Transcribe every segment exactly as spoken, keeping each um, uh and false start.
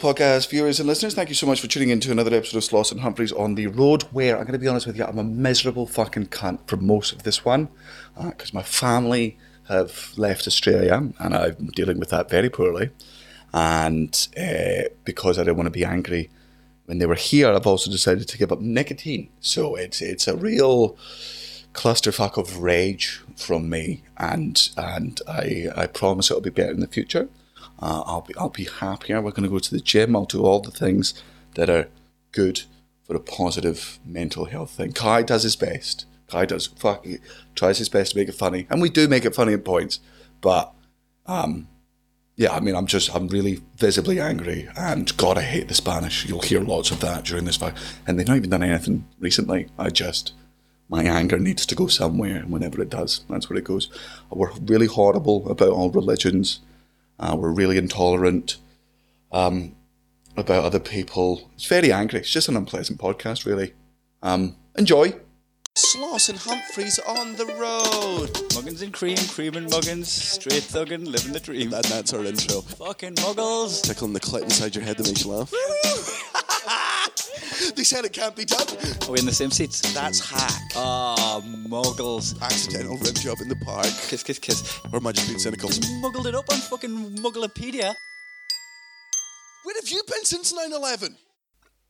Hello, podcast viewers and listeners. Thank you so much for tuning in to another episode of Sloss and Humphreys on the Road, where I'm going to be honest with you, I'm a miserable fucking cunt for most of this one, because uh, my family have left Australia, and I'm dealing with that very poorly. And uh, because I didn't want to be angry when they were here, I've also decided to give up nicotine. So it's it's a real clusterfuck of rage from me, and and I I promise it'll be better in the future. Uh, I'll be I'll be happier. We're going to go to the gym. I'll do all the things that are good for a positive mental health thing. Kai does his best. Kai does fuck he tries his best to make it funny, and we do make it funny at points. But um, yeah, I mean, I'm just I'm really visibly angry, and God, I hate the Spanish. You'll hear lots of that during this fight, and they've not even done anything recently. I just my anger needs to go somewhere, and whenever it does, that's where it goes. We're really horrible about all religions. Uh, we're really intolerant um, about other people. It's very angry. It's just an unpleasant podcast, really. Um, enjoy. Sloss and Humphreys on the road. Muggins and cream, cream and muggins. Straight thuggin', living the dream. And that's our intro. Fucking muggles. Tickling the clit inside your head that makes you laugh. They said it can't be done. Are we in the same seats? That's hack. Ah, oh, muggles. Accidental rim job in the park. Kiss, kiss, kiss. Or am I just being cynical? Just muggled it up on fucking Mugglepedia. Where have you been since nine eleven?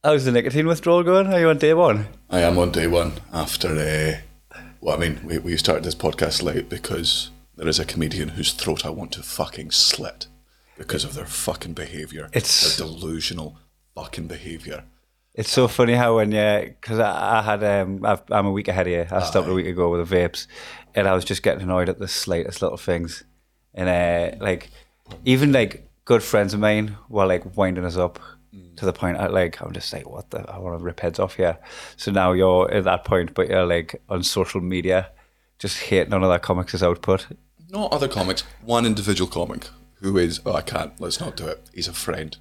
How's the nicotine withdrawal going? Are you on day one? I am on day one after a... Uh, well, I mean, we, we started this podcast late because there is a comedian whose throat I want to fucking slit because of their fucking behaviour. It's... Their delusional fucking behaviour. It's so funny how when yeah, because I, I had um, I've, I'm a week ahead of you. I stopped Aye. a week ago with the vapes, and I was just getting annoyed at the slightest little things, and uh, like even like good friends of mine were like winding us up mm. to the point I like I'm just like what the I want to rip heads off here. So now you're at that point, but you're like on social media, just hating on other comics' output. Not other comics, one individual comic who is oh I can't let's not do it. He's a friend.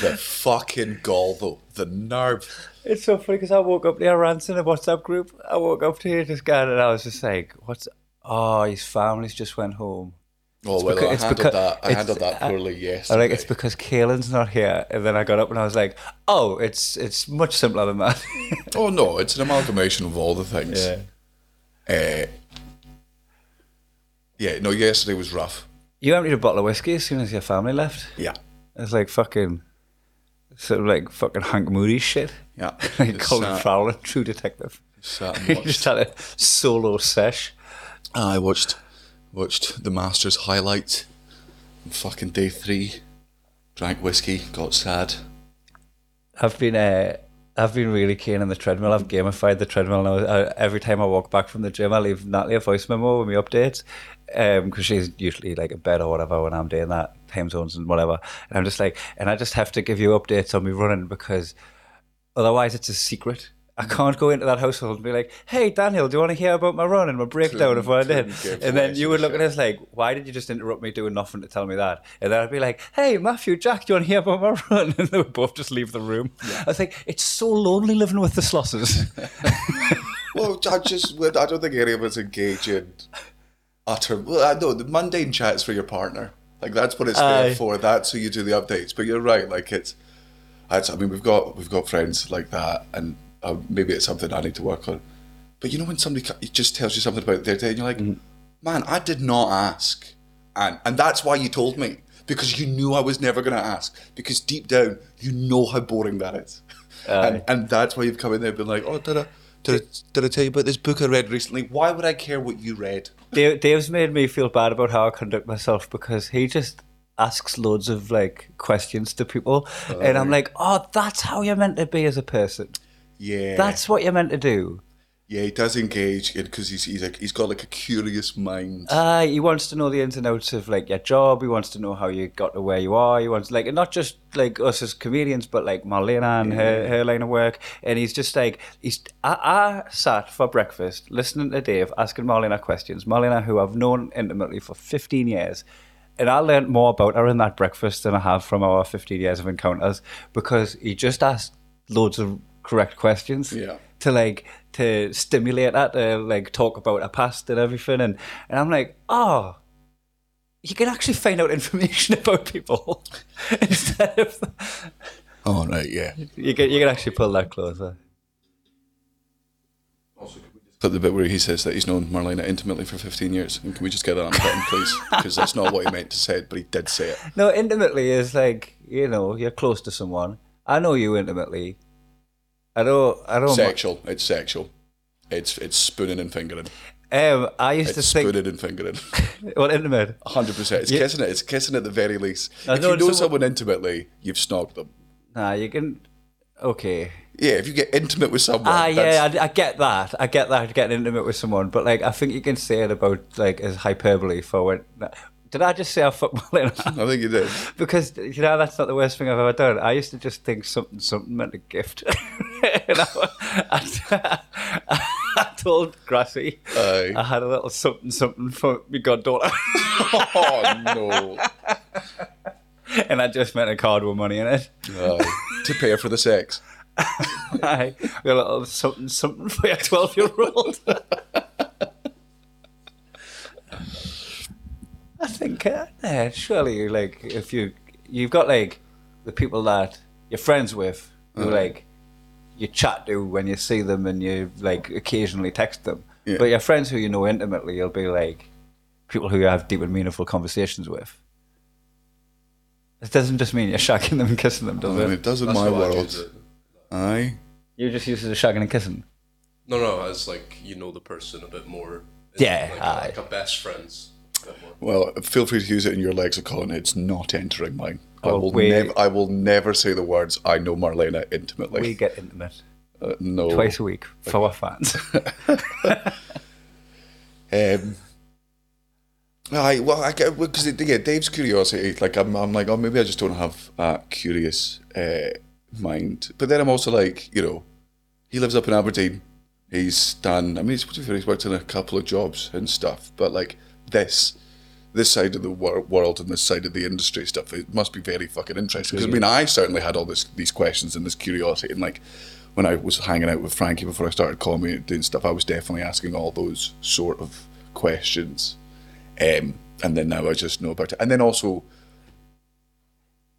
The fucking gall, though. The nerve. It's so funny because I woke up there rants in a WhatsApp group. I woke up to here just going, and I was just like, "What's? Oh, his family's just went home." Oh, it's well, because, I handled because, that. I handled that poorly I, yesterday. I'm like, it's because Kaylin's not here. And then I got up and I was like, "Oh, it's it's much simpler than that." Oh no, it's an amalgamation of all the things. Yeah. Uh, yeah. No, yesterday was rough. You emptied a bottle of whiskey as soon as your family left. Yeah. It's like fucking. Sort of like fucking Hank Moody shit. Yeah. Like Colin Farrell, True Detective. He just had a solo sesh. I watched watched the Masters highlights on fucking day three. Drank whiskey, got sad. I've been uh, I've been really keen on the treadmill. I've gamified the treadmill now. I, every time I walk back from the gym, I leave Natalie a voice memo with my updates. Because um, she's usually like in bed or whatever when I'm doing that, time zones and whatever, and I'm just like, and I just have to give you updates on me running because otherwise it's a secret. I can't go into that household and be like, "Hey Daniel, do you want to hear about my run and my breakdown couldn't, of what I did?" And then you would look at us like, "Why did you just interrupt me doing nothing to tell me that?" And then I'd be like, "Hey Matthew, Jack, do you want to hear about my run?" And they would both just leave the room. Yeah. I was like, it's so lonely living with the Slosses. Well, I just I don't think any of us engage in utter, well, no, the mundane chats for your partner. Like, that's what it's there Aye. for. That's who you do the updates. But you're right. Like, it's, it's, I mean, we've got we've got friends like that, and uh, maybe it's something I need to work on. But you know when somebody just tells you something about their day, and you're like, mm. man, I did not ask. And and that's why you told me, because you knew I was never going to ask, because deep down, you know how boring that is. And, and that's why you've come in there and been like, oh, did I, did, I, did I tell you about this book I read recently? Why would I care what you read? Dave, Dave's made me feel bad about how I conduct myself because he just asks loads of like questions to people, oh, and I'm like, oh, that's how you're meant to be as a person. Yeah, that's what you're meant to do. Yeah, he does engage because he's he's, like, he's got like a curious mind. Ah, uh, he wants to know the ins and outs of like your job. He wants to know how you got to where you are. He wants like, and not just like us as comedians, but like Marlena and yeah. her, her line of work. And he's just like he's. I, I sat for breakfast listening to Dave asking Marlena questions. Marlena, who I've known intimately for fifteen years, and I learned more about her in that breakfast than I have from our fifteen years of encounters because he just asked loads of correct questions. Yeah. To like to stimulate that, to like talk about her past and everything, and, and I'm like, oh, you can actually find out information about people instead of... Oh, no, yeah. You can, you can actually pull that closer. Also, can we just put the bit where he says that he's known Marlena intimately for fifteen years? And can we just get that on the button, please? Because that's not what he meant to say, but he did say it. No, intimately is like, you know, you're close to someone. I know you intimately. I don't... I don't sexual. Ma- it's sexual. It's it's spooning and fingering. Um, I used it's to think... It's spooning and fingering. Well, intimate. one hundred percent. It's yeah. kissing it. It's kissing at the very least. I if you know someone... someone intimately, you've snogged them. Nah, you can... Okay. Yeah, if you get intimate with someone... Ah, that's... yeah, I, I get that. I get that, getting intimate with someone. But, like, I think you can say it about, like, as hyperbole for when... Did I just say I fucked Marlena? I think you did. Because, you know, that's not the worst thing I've ever done. I used to just think something, something meant a gift. You know? I, I, I told Grassy Aye. I had a little something, something for my goddaughter. Oh, no. And I just meant a card with money in it. Aye. To pay her for the sex. Aye. A little something, something for your twelve-year-old. I think, uh, yeah, surely, like, if you, you've got, like, the people that you're friends with, who, mm-hmm. like, you chat to when you see them and you, like, occasionally text them. Yeah. But your friends who you know intimately, you'll be, like, people who you have deep and meaningful conversations with. It doesn't just mean you're shagging them and kissing them, does I mean, it? It does in my world. Aye. You just use it as shagging and kissing? No, no, as, like, you know the person a bit more. Yeah, like, aye. Like a best friend's. Well, feel free to use it in your lexicon. It's not entering mine. Oh, I will never. I will never say the words. I know Marlena intimately. We get intimate. Uh, no, twice a week for our fans. um. I well, I get because yeah, Dave's curiosity. Like I'm, I'm like, oh, maybe I just don't have a curious uh, mind. But then I'm also like, you know, he lives up in Aberdeen. He's done. I mean, he's, he's worked in a couple of jobs and stuff. But like. This, this side of the wor- world and this side of the industry stuff, it must be very fucking interesting. Because I mean, I certainly had all this these questions and this curiosity. And like, when I was hanging out with Frankie before I started comedy and doing stuff, I was definitely asking all those sort of questions. Um, and then now I just know about it. And then also,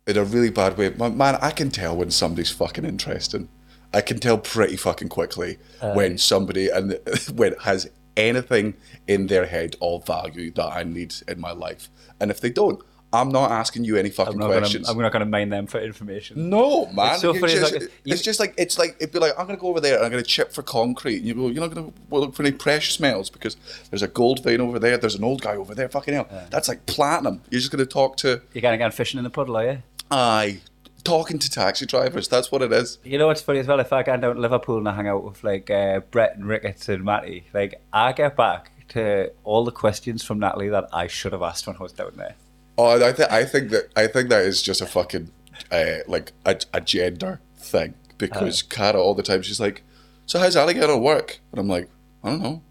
in a really bad way, man, I can tell when somebody's fucking interesting. I can tell pretty fucking quickly uh, when somebody and when it has. Anything in their head of value that I need in my life. And if they don't, I'm not asking you any fucking I'm questions. Gonna, I'm not going to mind them for information. No, man. It's, so funny, just, it's, like, it's just like, it's like, it'd be like, I'm going to go over there and I'm going to chip for concrete. And you go, you're not going to look for any precious metals because there's a gold vein over there. There's an old guy over there. Fucking hell. Yeah. That's like platinum. You're just going to talk to... You're going to go fishing in the puddle, are you? Aye. Talking to taxi drivers, that's what it is. You know what's funny as well, if I go down to Liverpool and I hang out with like uh, Brett and Ricketts and Matty, like I get back to all the questions from Natalie that I should have asked when I was down there. Oh, I, th- I think that I think that is just a fucking uh, like a, a gender thing because uh, Cara all the time she's like, so how's Ali getting on work? And I'm like, I don't know.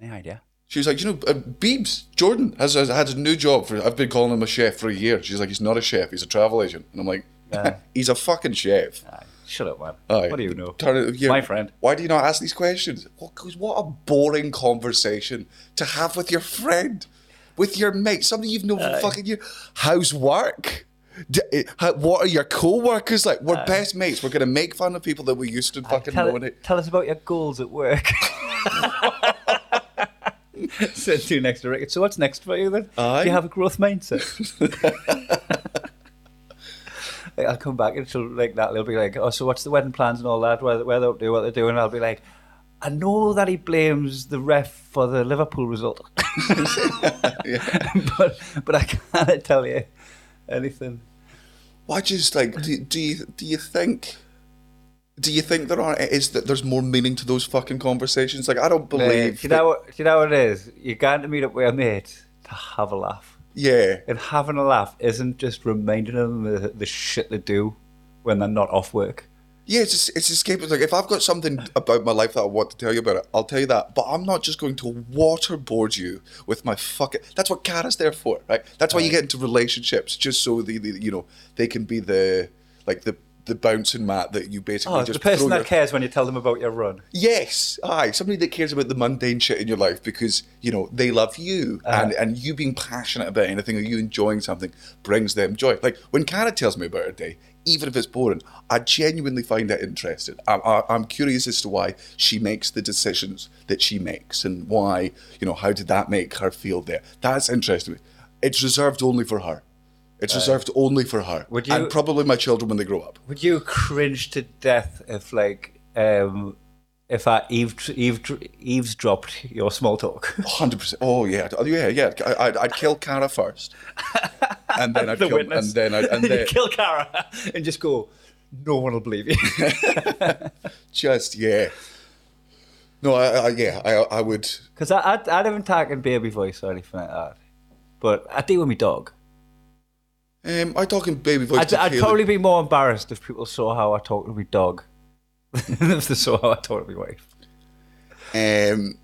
No idea. She's like, you know, uh, Beebs, Jordan has, has had a new job for, I've been calling him a chef for a year. She's like, he's not a chef, he's a travel agent. And I'm like, Uh, he's a fucking chef. Uh, shut up, man. Aye. What do you know? Turn, yeah, my friend. Why do you not ask these questions? Well, because what a boring conversation to have with your friend, with your mate, somebody you've known uh, for fucking years. How's work? D- how, what are your co-workers like? We're uh, best mates. We're going to make fun of people that we used to fucking know. It, it. Tell us about your goals at work. So, two next to Rick. So what's next for you then? Aye. Do you have a growth mindset? Like, I'll come back and she'll like that. They'll be like, "Oh, so what's the wedding plans and all that? Where, where they're up to, what they're doing?" And I'll be like, "I know that he blames the ref for the Liverpool result, yeah. but but I can't tell you anything." Well, I just like, do, do you do you think do you think there are is that there's more meaning to those fucking conversations? Like, I don't believe. Mate, do you that... know what? Do you know what it is? You're going to meet up with a mate to have a laugh. Yeah. And having a laugh isn't just reminding them the, the shit they do when they're not off work. Yeah, it's just, it's escapism. Like, if I've got something about my life that I want to tell you about it, I'll tell you that. But I'm not just going to waterboard you with my fucking... That's what Cara's there for, right? That's why you get into relationships, just so, the, the you know, they can be the, like, the the bouncing mat that you basically oh, just the person that your... cares when you tell them about your run. Yes, aye, somebody that cares about the mundane shit in your life because, you know, they love you uh-huh. and, and you being passionate about anything or you enjoying something brings them joy. Like, when Cara tells me about her day, even if it's boring, I genuinely find it interesting. I'm, I'm curious as to why she makes the decisions that she makes and why, you know, how did that make her feel there? That's interesting to me. It's reserved only for her. It's reserved uh, only for her, would you, and probably my children when they grow up. Would you cringe to death if, like, um, if I eaves, eaves, eavesdropped your small talk? one hundred percent. Oh yeah, yeah, yeah. I, I'd, I'd kill Cara first, and then I'd the kill, witness. and then I'd and then kill Cara, and just go. No one will believe you. Just yeah. No, I, I yeah, I, I would. Because I, I, I don't talk in baby voice or anything like that, but I do with my dog. Um, I talk in baby voice. I'd, I'd probably be more embarrassed if people saw how I talk to my dog than if they saw how I talk to my wife. Um,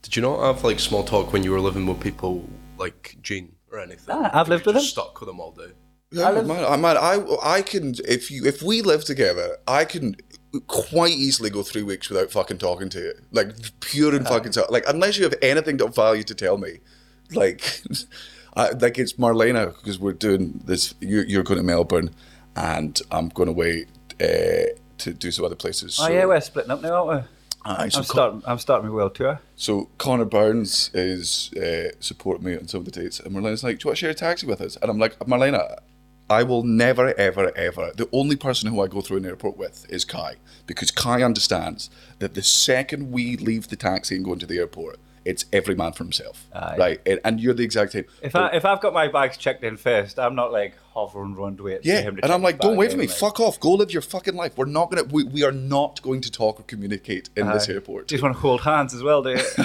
Did you not have like small talk when you were living with people like Gene or anything? Nah, I've lived with them. Stuck with them all day. Yeah, I live- man, I, man, I, I can. If you, if we live together, I can quite easily go three weeks without fucking talking to you, like pure and fucking talk. Like unless you have anything of value to tell me, like. I, like it's Marlena because we're doing this. You, you're going to Melbourne, and I'm going away uh, to do some other places. So. Oh yeah, we're splitting up now, aren't we? Aye, so I'm, Con- starting, I'm starting my world tour. So Connor Burns is uh, supporting me on some of the dates, and Marlena's like, "Do you want to share a taxi with us?" And I'm like, "Marlena, I will never, ever, ever. The only person who I go through an airport with is Kai because Kai understands that the second we leave the taxi and go into the airport." It's every man for himself, aye. Right? And you're the exact same. If, I, if I've got my bags checked in first, I'm not like hovering around waiting yeah. for him to check. Yeah, and I'm like, don't wait for me. Like, fuck off. Go live your fucking life. We're not gonna. We, we are not going to talk or communicate in aye. This airport. Do you want to hold hands as well, do you?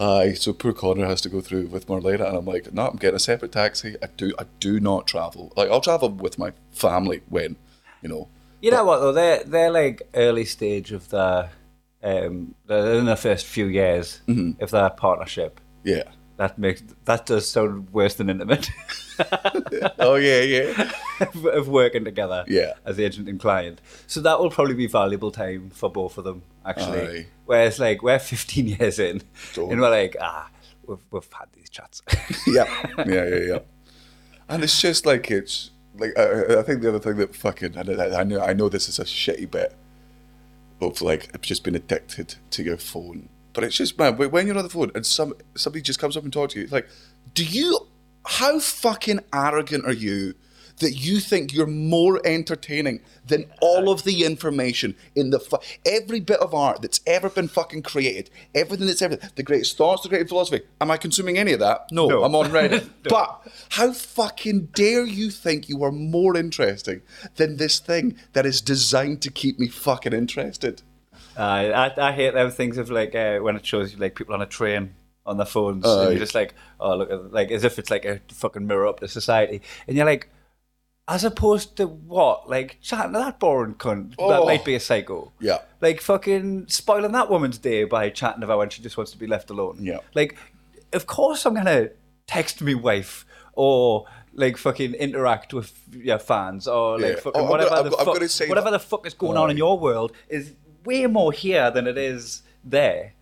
Aye. So poor Connor has to go through with Marlena, and I'm like, no, I'm getting a separate taxi. I do. I do not travel. Like I'll travel with my family when, you know. You but, know what though? They're they're like early stage of the. Um, in the first few years mm-hmm. of their partnership, yeah, that makes that does sound worse than intimate. Oh yeah, yeah, of, of working together, yeah, as agent and client. So that will probably be valuable time for both of them, actually. Aye. Whereas like we're fifteen years in, Don't. and we're like, ah, we've we've had these chats. yeah, yeah, yeah, yeah. And it's just like it's like I, I think the other thing that fucking I, I know I know this is a shitty bit. Of like, I've just been addicted to your phone. But it's just, man, when you're on the phone and some somebody just comes up and talks to you, it's like, do you, how fucking arrogant are you that you think you're more entertaining than all of the information in the, fu- every bit of art that's ever been fucking created, everything that's ever, the greatest thoughts, the greatest philosophy. Am I consuming any of that? No, no. I'm on Reddit. No. But how fucking dare you think you are more interesting than this thing that is designed to keep me fucking interested? Uh, I, I hate them things of like, uh, when it shows you like people on a train. On their phones. Uh, and you're just like, oh, look, like as if it's like a fucking mirror up to society. And you're like, as opposed to what? Like, chatting to that boring cunt oh, that might be a psycho. Yeah. Like, fucking spoiling that woman's day by chatting about when she just wants to be left alone. Yeah. Like, of course I'm going to text me wife or, like, fucking interact with your fans or, like, yeah. fucking oh, whatever, gonna, the, I'm, fuck, I'm whatever the fuck is going oh, on in your world is way more here than it is there.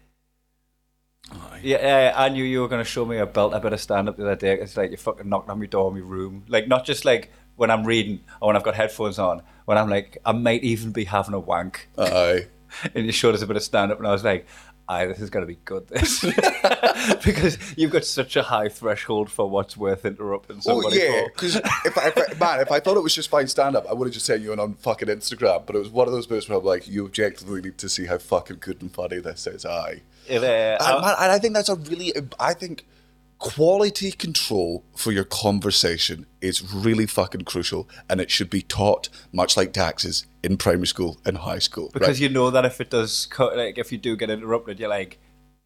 Oh, yeah. yeah, I knew you were going to show me a belt. I better stand up the other day. It's like you fucking knocked on my door in my room. Like, not just, like, when I'm reading or when I've got headphones on, when I'm like, I might even be having a wank. Aye. And you showed us a bit of stand-up and I was like, aye, this is going to be good, this. Because you've got such a high threshold for what's worth interrupting somebody for. Oh, yeah, because, if I, if I, man, if I thought it was just fine stand-up, I would have just sent you an on fucking Instagram. But it was one of those bits where I'm like, you objectively need to see how fucking good and funny this is, aye. It, uh, and, man, and I think that's a really, I think... Quality control for your conversation is really fucking crucial and it should be taught much like taxes in primary school and high school. Because right? you know that if it does, like if you do get interrupted, you're like,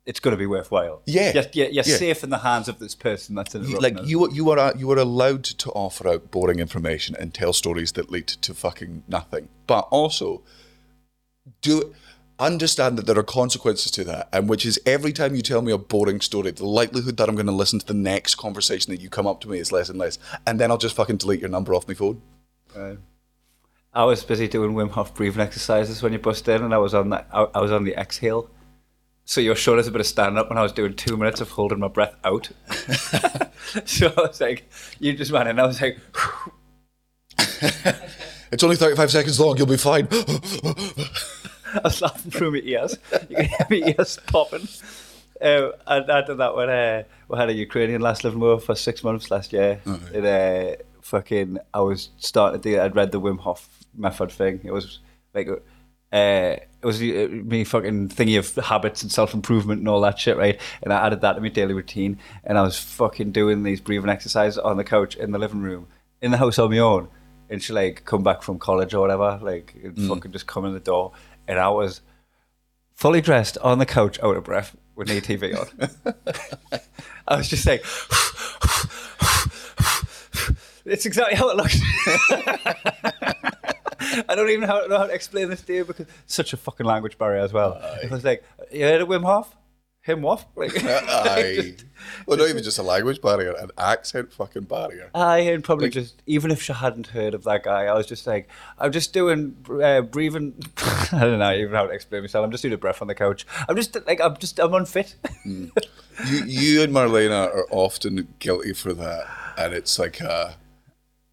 it's going to be worthwhile. Yeah. You're, you're, you're yeah. safe in the hands of this person that's interrupting. Like you, you, are, you are allowed to offer out boring information and tell stories that lead to fucking nothing. But also, do it. Understand that there are consequences to that, and which is every time you tell me a boring story, the likelihood that I'm going to listen to the next conversation that you come up to me is less and less, and then I'll just fucking delete your number off my phone. Uh, I was busy doing Wim Hof breathing exercises when you bust in, and I was on that. I, I was on the exhale. So your shoulders a bit of stand up, and I was doing two minutes of holding my breath out. So I was like, "You just ran in." I was like, "It's only thirty-five seconds long. You'll be fine." I was laughing through my ears. You can hear my ears popping. Uh, I, I did that when uh, we had a Ukrainian last living over for six months last year. Oh, yeah. It, uh, fucking, I was starting to do, I'd read the Wim Hof method thing. It was like, uh, it was uh, me fucking thingy of habits and self-improvement and all that shit, right? And I added that to my daily routine. And I was fucking doing these breathing exercises on the couch in the living room, in the house on my own. And she like come back from college or whatever, like mm. fucking just come in the door. And I was fully dressed on the couch, out of breath, with an A T V on. I was just like, it's exactly how it looks. I don't even know how, know how to explain this to you because it's such a fucking language barrier as well. Aye. I was like, you heard of Wim Hof? Him Hof? Like, aye. Just, well, not even just a language barrier, an accent fucking barrier. Aye, and probably like, just, even if she hadn't heard of that guy, I was just like, I'm just doing uh, breathing. I don't know even how to explain myself. I'm just doing a breath on the couch. I'm just like, I'm just, I'm unfit. mm. You, you and Marlena are often guilty for that, and it's like a,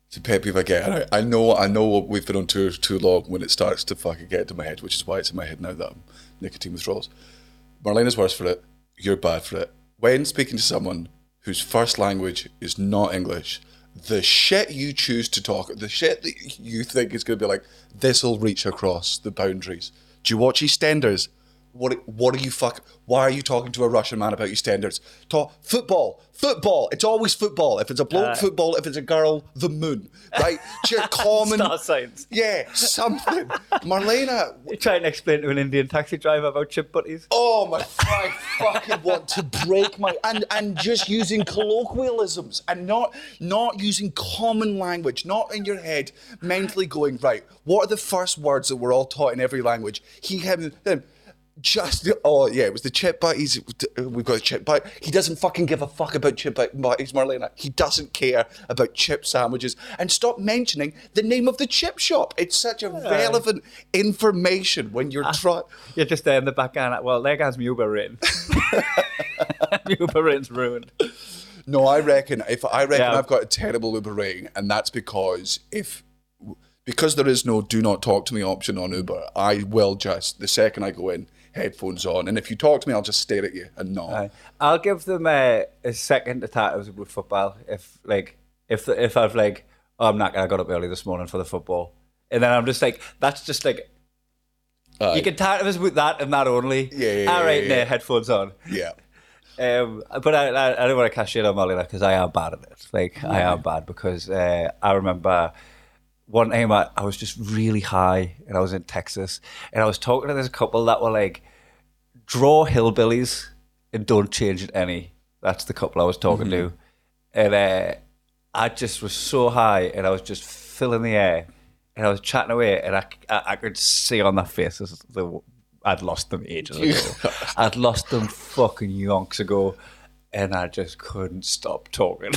it's a pet peeve I get. I, I know, I know we've been on tour too long when it starts to fucking get into my head, which is why it's in my head now that I'm nicotine withdrawals. Marlena's worse for it. You're bad for it. When speaking to someone whose first language is not English, the shit you choose to talk, the shit that you think is going to be like, this'll reach across the boundaries. Do you watch EastEnders? What What are you fuck? Why are you talking to a Russian man about EastEnders? Talk football, football. It's always football. If it's a bloke, uh, football. If it's a girl, the moon. Right? Just common. Star science. Yeah, something. Marlena, you're trying to explain to an Indian taxi driver about chip butties. Oh my! I fucking want to break my and and just using colloquialisms and not not using common language. Not in your head, mentally going right. What are the first words that we're all taught in every language? He, him, them. Just, oh yeah, it was the chip butties. We've got a chip butty. He doesn't fucking give a fuck about chip butties, Marlena. He doesn't care about chip sandwiches. And stop mentioning the name of the chip shop. It's such irrelevant yeah. information when you're trying. You're just there in the back going, well, there goes my Uber rating. My Uber rating's ruined. No, I reckon, if I reckon yeah. I've got a terrible Uber rating, and that's because if... Because there is no do not talk to me option on Uber, I will just, the second I go in, headphones on. And if you talk to me, I'll just stare at you and nod. Right. I'll give them uh, a second to tattoos with football. If like, if if I've like, oh, I'm not, I got up early this morning for the football. And then I'm just like, that's just like, uh, you can tattoo us with that and that only. Yeah, yeah, yeah. All right, yeah, yeah. Now, headphones on. Yeah. Um, but I, I, I don't want to cash in on Molly because I am bad at it. Like, yeah. I am bad because uh, I remember... One time I, I was just really high and I was in Texas and I was talking to this couple that were like, draw hillbillies and don't change it any. That's the couple I was talking mm-hmm. to. And uh, I just was so high and I was just filling the air and I was chatting away and I, I, I could see on their faces that I'd lost them ages ago. I'd lost them fucking yonks ago and I just couldn't stop talking.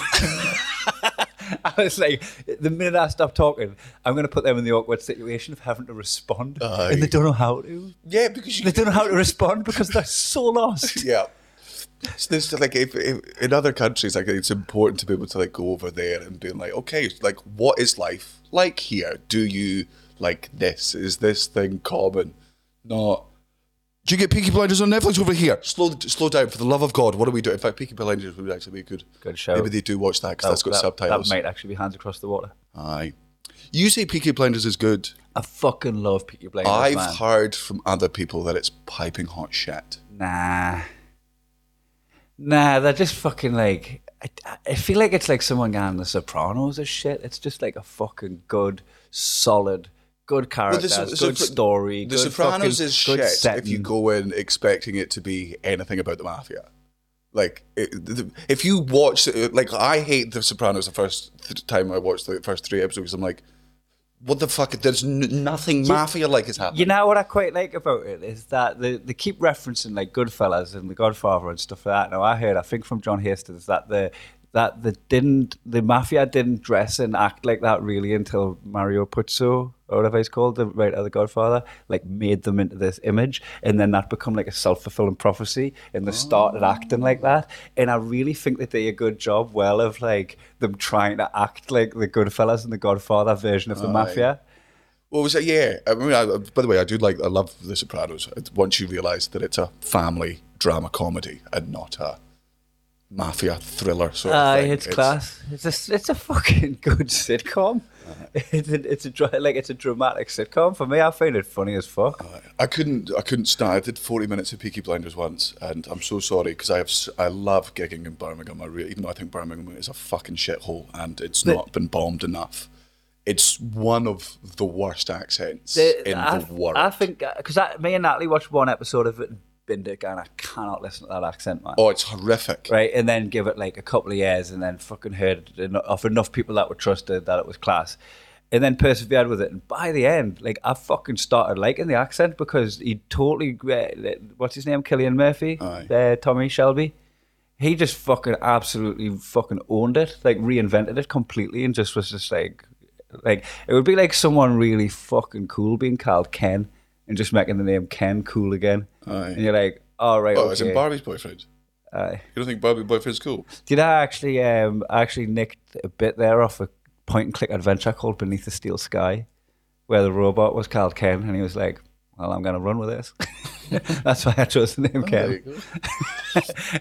I was like, the minute I stop talking, I'm going to put them in the awkward situation of having to respond. Aye. And they don't know how to. Yeah, because you... They don't know how to respond because they're so lost. Yeah. So this, like, if, if, in other countries, like, it's important to be able to, like, go over there and be like, okay, like, what is life like here? Do you like this? Is this thing common? Not... Do you get Peaky Blinders on Netflix over here? Slow slow down, for the love of God. What do we do? In fact, Peaky Blinders would actually be a good... Good show. Maybe they do watch that because that, that's got that, subtitles. That might actually be Hands Across the Water. Aye. You say Peaky Blinders is good. I fucking love Peaky Blinders, I've man. heard from other people that it's piping hot shit. Nah. Nah, they're just fucking like... I, I feel like it's like someone going The Sopranos or shit. It's just like a fucking good, solid... Good characters, well, the, the, good story. The good Sopranos fucking, is good shit setting. If you go in expecting it to be anything about the mafia. Like, it, the, if you watch, like, I hate The Sopranos the first th- time I watched the first three episodes. I'm like, what the fuck? There's n- nothing mafia-like is happening. You know what I quite like about it is that they, they keep referencing, like, Goodfellas and The Godfather and stuff like that. Now, I heard, I think from John Hastings, that the... that they didn't, the mafia didn't dress and act like that really until Mario Puzo, or whatever he's called, the writer of The Godfather, like made them into this image, and then that become like a self-fulfilling prophecy, and they oh. started acting like that. And I really think they did a good job, well, of like them trying to act like the Goodfellas and The Godfather version of the Aye. mafia. Well, was it? Yeah. I mean, I, by the way, I do like, I love The Sopranos. Once you realise that it's a family drama comedy and not a mafia thriller sort of uh, thing. It's, it's class. It's a, it's a fucking good sitcom. Uh-huh. It's a, it's a like it's a dramatic sitcom for me. I find it funny as fuck. Uh, I couldn't I couldn't start. I did forty minutes of Peaky Blinders once, and I'm so sorry because I have I love gigging in Birmingham. I really, even though I think Birmingham is a fucking shithole and it's but, not been bombed enough. It's one of the worst accents the, in I, the world. I think because me and Natalie watched one episode of it. Bindick, and I cannot listen to that accent, man. Oh, it's horrific. Right, and then give it like a couple of years and then fucking heard it of enough people that were trusted that it was class. And then persevered with it. And by the end, like, I fucking started liking the accent because he totally, uh, what's his name, Cillian Murphy? Aye. Uh, Tommy Shelby. He just fucking absolutely fucking owned it, like reinvented it completely and just was just like, like it would be like someone really fucking cool being called Ken. And just making the name Ken cool again. Aye. And you're like, all right, oh, right, okay. Oh, it's in Barbie's Boyfriend. Aye. You don't think Barbie's Boyfriend's cool? Did I actually, um, I actually nicked a bit there off a point-and-click adventure called Beneath a Steel Sky, where the robot was called Ken, and he was like, well, I'm going to run with this. That's why I chose the name oh, Ken.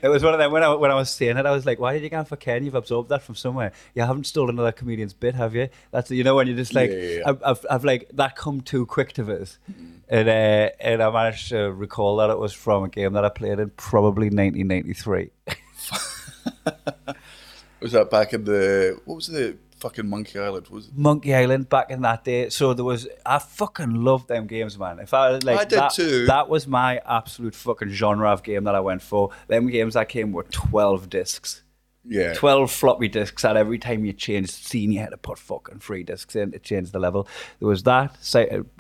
It was one of them, when I, when I was saying it, I was like, why did you go for Ken? You've absorbed that from somewhere. You haven't stolen another comedian's bit, have you? That's, you know, when you're just like, yeah, yeah, yeah. I've, I've, I've like, that come too quick to us. Mm. And, uh, and I managed to recall that it was from a game that I played in probably nineteen ninety-three. Was that back in the, what was the, fucking Monkey Island, was it? Monkey Island back in that day. So there was, I fucking loved them games, man. If I like, I did that, too. That was my absolute fucking genre of game that I went for. Them games that came were twelve discs. Yeah. twelve floppy discs, and every time you changed scene, you had to put fucking three discs in to change the level. There was that,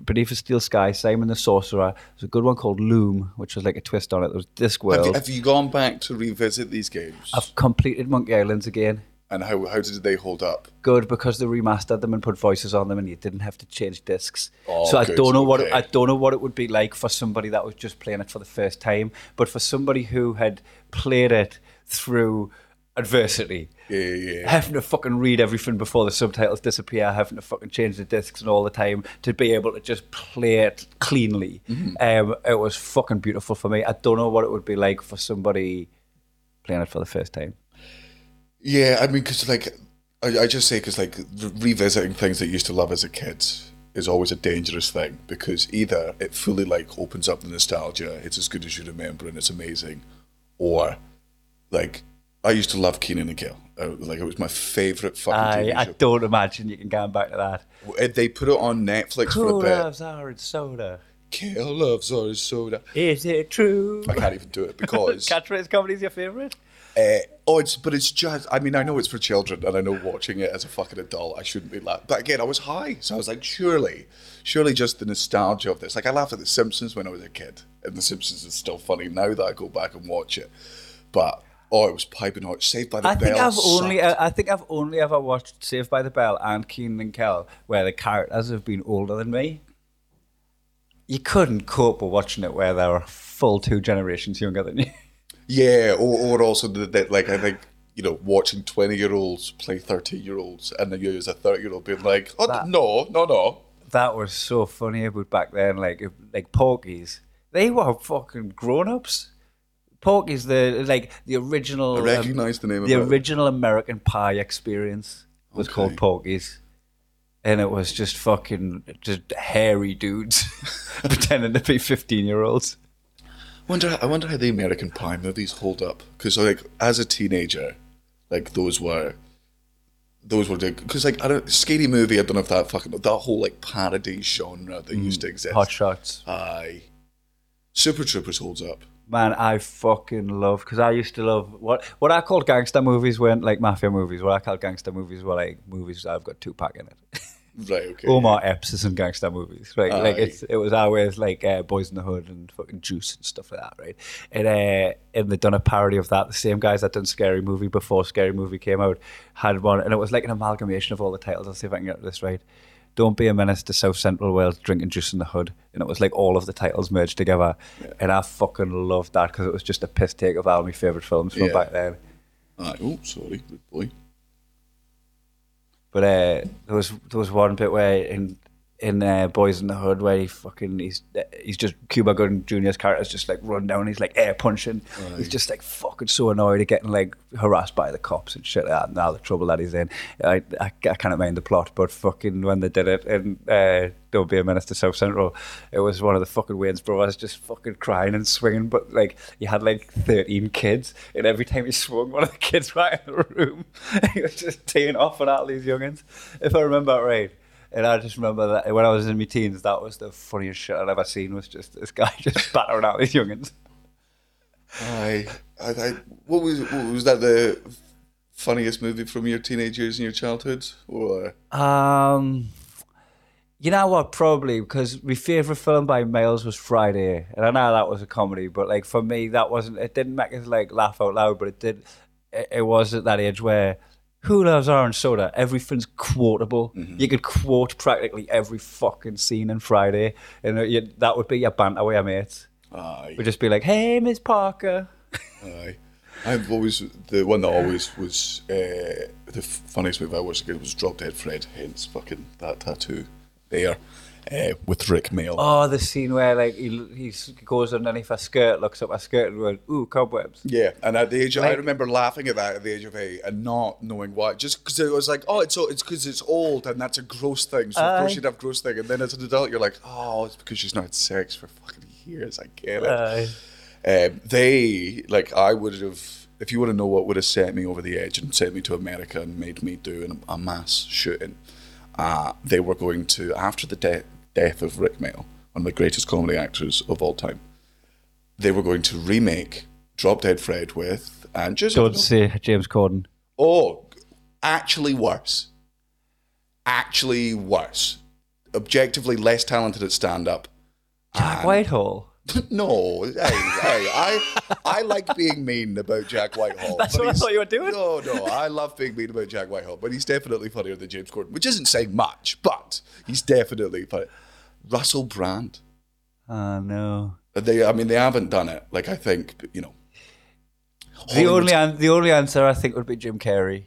Beneath a Steel Sky, Simon the Sorcerer. There's a good one called Loom, which was like a twist on it. There was Discworld. Have you, have you gone back to revisit these games? I've completed Monkey Islands again. And how how did they hold up? Good, because they remastered them and put voices on them, and you didn't have to change discs. Oh, so I good, don't know okay. what it, I don't know what it would be like for somebody that was just playing it for the first time, but for somebody who had played it through adversity, yeah, yeah, yeah. having to fucking read everything before the subtitles disappear, having to fucking change the discs and all the time to be able to just play it cleanly, mm-hmm. um, it was fucking beautiful for me. I don't know what it would be like for somebody playing it for the first time. Yeah, I mean, because, like, I, I just say, because, like, revisiting things that you used to love as a kid is always a dangerous thing, because either it fully, like, opens up the nostalgia, it's as good as you remember and it's amazing, or, like, I used to love Keenan and Kel. I, like, it was my favourite fucking Aye, T V show. I don't imagine you can go back to that. They put it on Netflix Cool for a bit. Who loves orange soda? Kel loves orange soda. Is it true? I can't even do it, because... Catchphrase comedy's your favourite? Uh, oh, it's but it's just, I mean, I know it's for children, and I know watching it as a fucking adult, I shouldn't be laughing. But again, I was high, so I was like, surely, surely just the nostalgia of this. Like, I laughed at The Simpsons when I was a kid, and The Simpsons is still funny now that I go back and watch it. But, oh, it was piping hot. Saved by the I Bell. Think I've only, I think I've only ever watched Saved by the Bell and Keenan and Kel, where the characters have been older than me. You couldn't cope with watching it where they were full two generations younger than you. Yeah, or, or also that, like, I think, you know, watching twenty-year-olds play thirty-year-olds, and then you as a thirty-year-old being like, oh, that, no, no, no. That was so funny about back then, like, like Porky's. They were fucking grown-ups. Porky's, the, like, the original... I recognise um, the name of it. The original American Pie experience was okay. called Porky's. And it was just fucking, just hairy dudes pretending to be fifteen-year-olds. Wonder, I wonder how the American Pie movies hold up, because like as a teenager, like those were, those were because like I don't Scary Movie. I don't know if that fucking that whole like parody genre that mm, used to exist. Hot Shots. Aye. Super Troopers holds up. Man, I fucking love because I used to love what what I called gangster movies weren't like mafia movies. What I called gangster movies were like movies that I've got Tupac in it. Right, okay. Omar Epps is in gangster movies, right? Uh, like it's, it was always like uh, Boys in the Hood and fucking Juice and stuff like that, right? And uh, and they'd done a parody of that. The same guys that done Scary Movie before Scary Movie came out had one, and it was like an amalgamation of all the titles. I'll see if I can get this right. Don't be a menace to South Central Wales, drinking juice in the hood. And it was like all of the titles merged together. Yeah. And I fucking loved that because it was just a piss take of all my favourite films from yeah. back then. Uh, oh, sorry, good boy. But uh, there was there was one bit where in in uh, Boys in the Hood where he fucking he's he's just Cuba Gooding Junior's character's just like run down. He's like air punching. Right. He's just like fucking so annoyed at getting like harassed by the cops and shit like that. And all the trouble that he's in. I I, I can't mind the plot, but fucking when they did it and uh, Don't Be a Menace to South Central, it was one of the fucking Wayans brothers just fucking crying and swinging. But like he had like thirteen kids, and every time he swung, one of the kids right in the room. He was just teeing off on all these youngins, if I remember right. And I just remember that when I was in my teens, that was the funniest shit I'd ever seen, was just this guy just battering out these youngins. I, I, I, what was what was that the funniest movie from your teenage years and your childhood? Or um, you know what? Probably because my favourite film by Miles was Friday, and I know that was a comedy, but like for me, that wasn't. It didn't make us like laugh out loud, but it did. It, it was at that age where. Who loves orange soda? Everything's quotable. Mm-hmm. You could quote practically every fucking scene in Friday, and you, that would be your banter with your mates. Aye. We'd just be like, "Hey, Miss Parker." Aye, I've always the one that always was uh, the funniest movie I watched again was Drop Dead Fred. Hence, fucking that tattoo there uh, with Rick Mayall. Oh, the scene where like he he goes underneath her skirt, looks up her skirt, and went, "Ooh, cobwebs." Yeah, and at the age, of, like, I remember laughing at that at the age of eight and not knowing why, just because it was like, "Oh, it's so it's because it's old and that's a gross thing." So of course you'd have gross thing, and then as an adult, you're like, "Oh, it's because she's not had sex for fucking years." I get it. Um, they like I would have. If you want to know what would have set me over the edge and sent me to America and made me do an, a mass shooting. Uh, they were going to, after the de- death of Rick Mayall, one of the greatest comedy actors of all time, they were going to remake Drop Dead Fred with and just don't say James Corden. Oh, actually worse. Actually worse. Objectively less talented at stand-up. Jack Whitehall. No, hey, hey, I I like being mean about Jack Whitehall. That's what I thought you were doing? No, no, I love being mean about Jack Whitehall, but he's definitely funnier than James Corden, which isn't saying much, but he's definitely funny. Russell Brand. Oh, no. They, I mean, they haven't done it. Like, I think, you know. The only, an- the only answer, I think, would be Jim Carrey.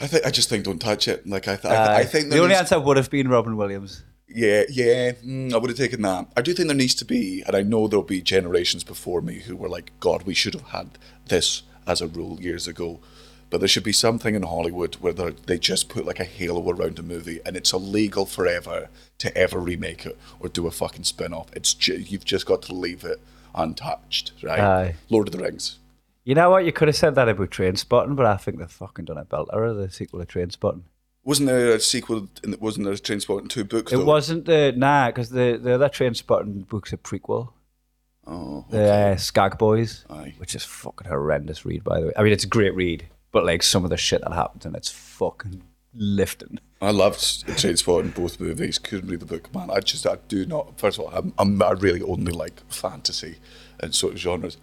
I think I just think don't touch it. Like I, th- uh, I, th- I think the only needs- answer would have been Robin Williams. Yeah, yeah, mm, I would have taken that. I do think there needs to be, and I know there'll be generations before me who were like, God, we should have had this as a rule years ago. But there should be something in Hollywood where they just put like a halo around a movie and it's illegal forever to ever remake it or do a fucking spin-off. It's ju- you've just got to leave it untouched, right? Aye. Lord of the Rings. You know what? You could have said that about Trainspotting, but I think they've fucking done a belter of the sequel of Trainspotting. Wasn't there a sequel? Wasn't there a Trainspotting two books? Though? It wasn't the nah, because the the other Trainspotting book's a prequel. Oh, okay. The uh, Skag Boys, aye. Which is fucking horrendous read, by the way. I mean, it's a great read, but like some of the shit that happens and it's fucking lifting. I loved Trainspotting both movies. Couldn't read the book, man. I just I do not. First of all, I'm, I'm I really only like fantasy and sort of genres.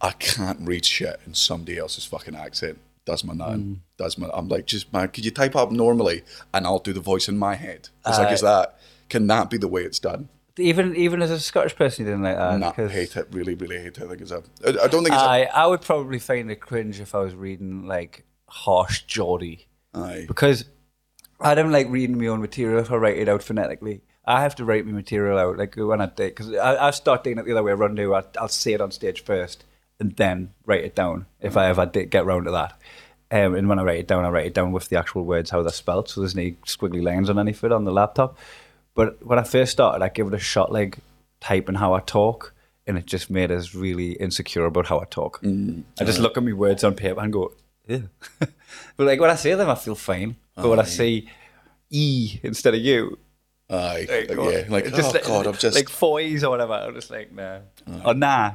I can't read shit in somebody else's fucking accent. Does my name? Mm. Does my? I'm like, just man, could you type up normally, and I'll do the voice in my head. It's uh, like, is that? Can that be the way it's done? Even even as a Scottish person, you didn't like that. Nah, I hate it. Really, really hate it. I think it's a. I don't think. It's I a, I would probably find it cringe if I was reading like harsh Geordie. Aye. Because I don't like reading my own material if I write it out phonetically. I have to write my material out like when I did because I I start doing it the other way around now. I, I'll say it on stage first. And then write it down if I ever did get round to that. Um, and when I write it down, I write it down with the actual words, how they're spelled, so there's no squiggly lines on anything on the laptop. But when I first started, I gave it a shot, like, typing how I talk, and it just made us really insecure about how I talk. Mm. I just look at my words on paper and go, ew. But, like, when I say them, I feel fine. But Aye. When I say E instead of you, Aye, like, oh, yeah, like, just, oh like, God, I'm just... Like four E's or whatever, I'm just like, nah. Aye. Or nah,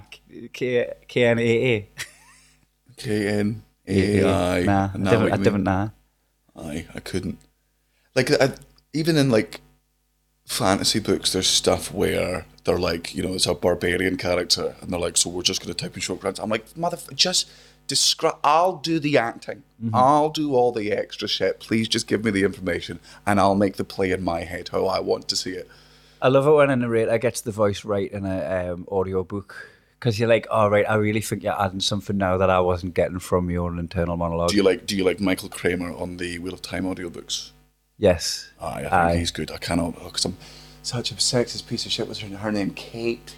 K N A A. K N A A, nah, I didn't nah. Aye, I couldn't. like I, even in like fantasy books, there's stuff where they're like, you know, it's a barbarian character, and they're like, so we're just going to type in short grants. I'm like, motherfucker, just describe. I'll do the acting. Mm-hmm. I'll do all the extra shit. Please just give me the information, and I'll make the play in my head how I want to see it. I love it when a narrator gets the voice right in an um, audio book, because you're like, all oh, right, I really think you're adding something now that I wasn't getting from your own internal monologue. Do you like Do you like Michael Kramer on the Wheel of Time audiobooks? Yes. Aye, I think Aye. he's good. I cannot, because oh, I'm such a sexist piece of shit. What's her, her name? Kate.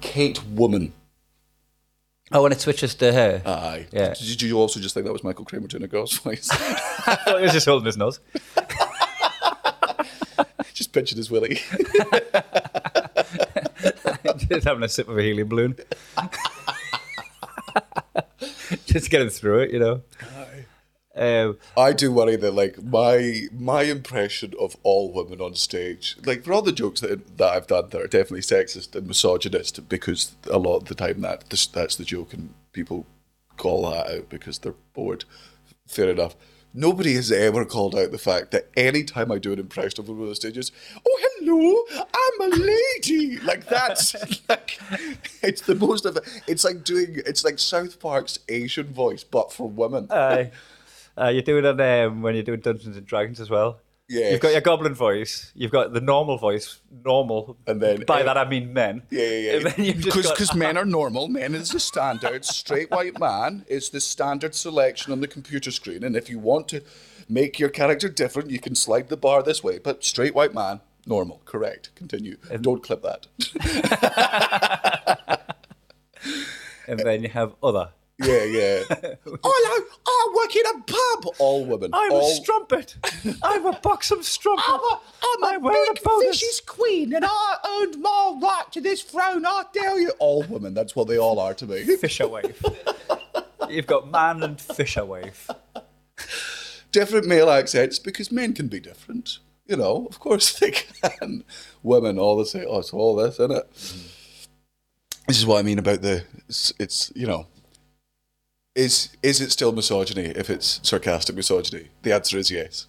Kate Woman. Oh, and it switches to her. Aye. Yeah. Did you also just think that was Michael Kramer doing a girl's voice? I thought he was just holding his nose. Just pinching his willy. Just having a sip of a helium balloon. Just getting through it, you know. Um, I do worry that, like, my my impression of all women on stage, like, for all the jokes that that I've done that are definitely sexist and misogynist, because a lot of the time that this, that's the joke and people call that out because they're bored. Fair enough. Nobody has ever called out the fact that any time I do an impression of a woman on the stage, it's, oh, hello, I'm a lady. Like, that's, like, it's the most of it. It's like doing, it's like South Park's Asian voice, but for women. Aye. Uh, you're doing it um, when you're doing Dungeons and Dragons as well. Yeah. You've got your goblin voice. You've got the normal voice, normal. And then by uh, that I mean men. Yeah, yeah, yeah. And then you've just Cause, got, cause uh, men are normal. Men is the standard straight white man. It's the standard selection on the computer screen. And if you want to make your character different, you can slide the bar this way. But straight white man, normal, correct. Continue. And don't clip that. And then you have other. Yeah, yeah. Oh, no, I work in a pub. All women. I'm all... a strumpet. I'm a buxom strumpet. I'm a, I'm a big a vicious queen, and I owned my right to this throne, I tell you. All women, that's what they all are to me. Fisherwife. You've got man and fisherwife. Different male accents, because men can be different. You know, of course they can. Women, all the same. Oh, it's all this, isn't it? Mm. This is what I mean about the... It's, it's you know... Is is it still misogyny if it's sarcastic misogyny? The answer is yes.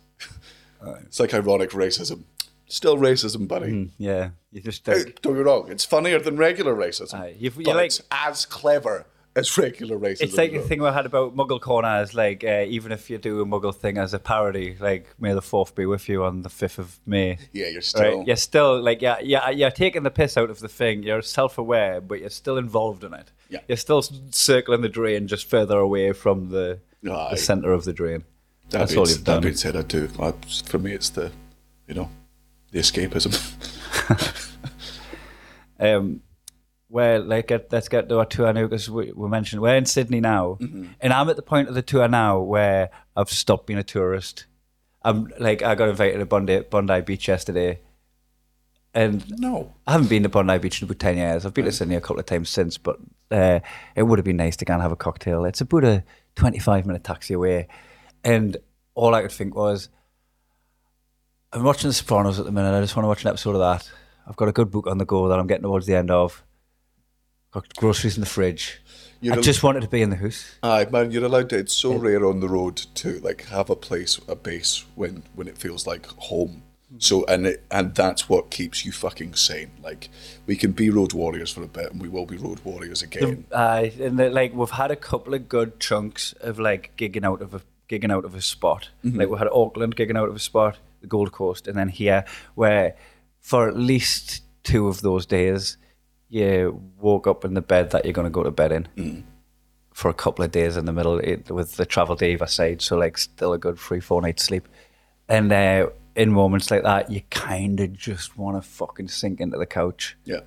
Right. It's like ironic racism. Still racism, buddy. Mm, yeah, you just don't. Hey, don't get me wrong. It's funnier than regular racism. Right. You've, but like, it's as clever as regular racism. It's like the thing we had about Muggle Corners. Like uh, even if you do a Muggle thing as a parody, like May the Fourth be with you on the fifth of May. Yeah, you're still. Right? You're still like yeah yeah you're taking the piss out of the thing. You're self-aware, but you're still involved in it. Yeah. You're still circling the drain, just further away from the, the centre of the drain. That That's being, all you've done. That being said, I do. I, for me, it's the, you know, the escapism. um, well, like, let's get to our tour now, because we, we mentioned we're in Sydney now, mm-hmm. and I'm at the point of the tour now where I've stopped being a tourist. I'm like, I got invited to Bondi, Bondi Beach yesterday. And no, I haven't been to Bondi Beach in about ten years. I've been to Sydney a couple of times since, but uh, it would have been nice to go and have a cocktail. It's about a twenty-five minute taxi away. And all I could think was, I'm watching The Sopranos at the minute. I just want to watch an episode of that. I've got a good book on the go that I'm getting towards the end of. Got groceries in the fridge. You're I al- just wanted to be in the house. Aye, man, you're allowed to. It's so yeah. rare on the road to like have a place, a base when, when it feels like home. So and it, and that's what keeps you fucking sane. Like, we can be road warriors for a bit, and we will be road warriors again. Aye, uh, and like we've had a couple of good chunks of like gigging out of a gigging out of a spot. Mm-hmm. Like we had Auckland gigging out of a spot, the Gold Coast, and then here, where for at least two of those days, you woke up in the bed that you're going to go to bed in mm. for a couple of days in the middle it, with the travel to either side. So like, still a good three four nights sleep, and. Uh, In moments like that, you kind of just want to fucking sink into the couch. Yeah,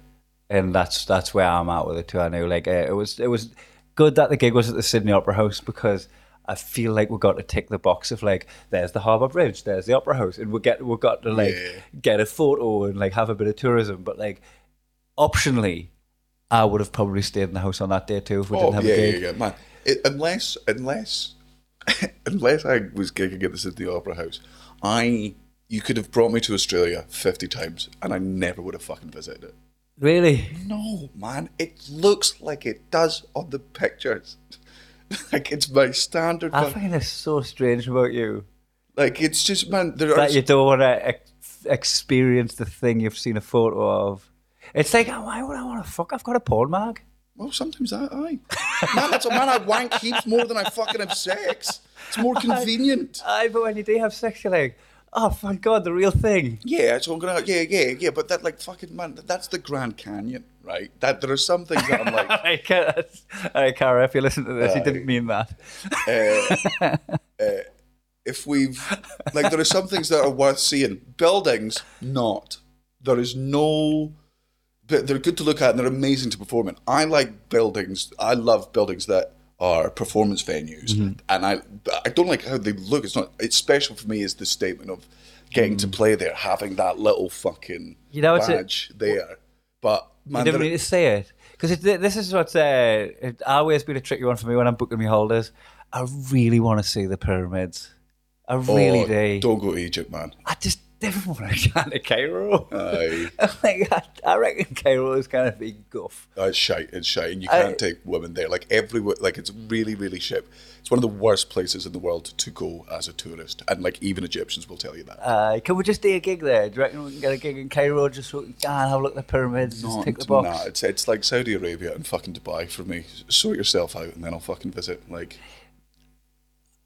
and that's that's where I'm at with it too. I know, like uh, it was it was good that the gig was at the Sydney Opera House, because I feel like we got to tick the box of like, there's the Harbour Bridge, there's the Opera House, and we get we got to like yeah. get a photo and like have a bit of tourism. But like, optionally, I would have probably stayed in the house on that day too if we oh, didn't have yeah, a gig. Yeah, yeah, man. It, unless unless unless I was gigging at the Sydney Opera House, I. You could have brought me to Australia fifty times and I never would have fucking visited it. Really? No, man. It looks like it does on the pictures. Like, it's my standard... I find this so strange about you. Like, it's just, man... There that are... you don't want to ex- experience the thing you've seen a photo of. It's like, oh, why would I want to fuck? I've got a porn mag. Well, sometimes I, aye. Man, that's a man I wank heaps more than I fucking have sex. It's more convenient. Aye, but when you do have sex, you're like, oh, thank God, the real thing. Yeah, so I'm going to, yeah, yeah, yeah. But that, like, fucking, man, that's the Grand Canyon, right? That there are some things that I'm like... I can't, I, Cara, if you listen to this, aye. You didn't mean that. Uh, uh, if we've... Like, there are some things that are worth seeing. Buildings, not. There is no... They're good to look at and they're amazing to perform in. I like buildings. I love buildings that are performance venues, mm-hmm. and I I don't like how they look. It's not. It's special for me is the statement of getting mm. to play there, having that little fucking you know, badge it's a, there. But man, you don't need to say it because this is what's uh, it's always been a tricky one for me when I'm booking my holidays. I really want to see the pyramids. I really oh, do. Don't go to Egypt, man. I just. Different when I got to Cairo. Aye. Like, I, I reckon Cairo is kind of big guff. Oh, it's shite, it's shite. And you can't I, take women there. Like, everywhere, like, it's really, really shit. It's one of the worst places in the world to go as a tourist. And, like, even Egyptians will tell you that. Aye. Uh, can we just do a gig there? Do you reckon we can get a gig in Cairo just so we can have a look at the pyramids and tick the box? Nah, it's, it's like Saudi Arabia and fucking Dubai for me. Sort yourself out and then I'll fucking visit. Like,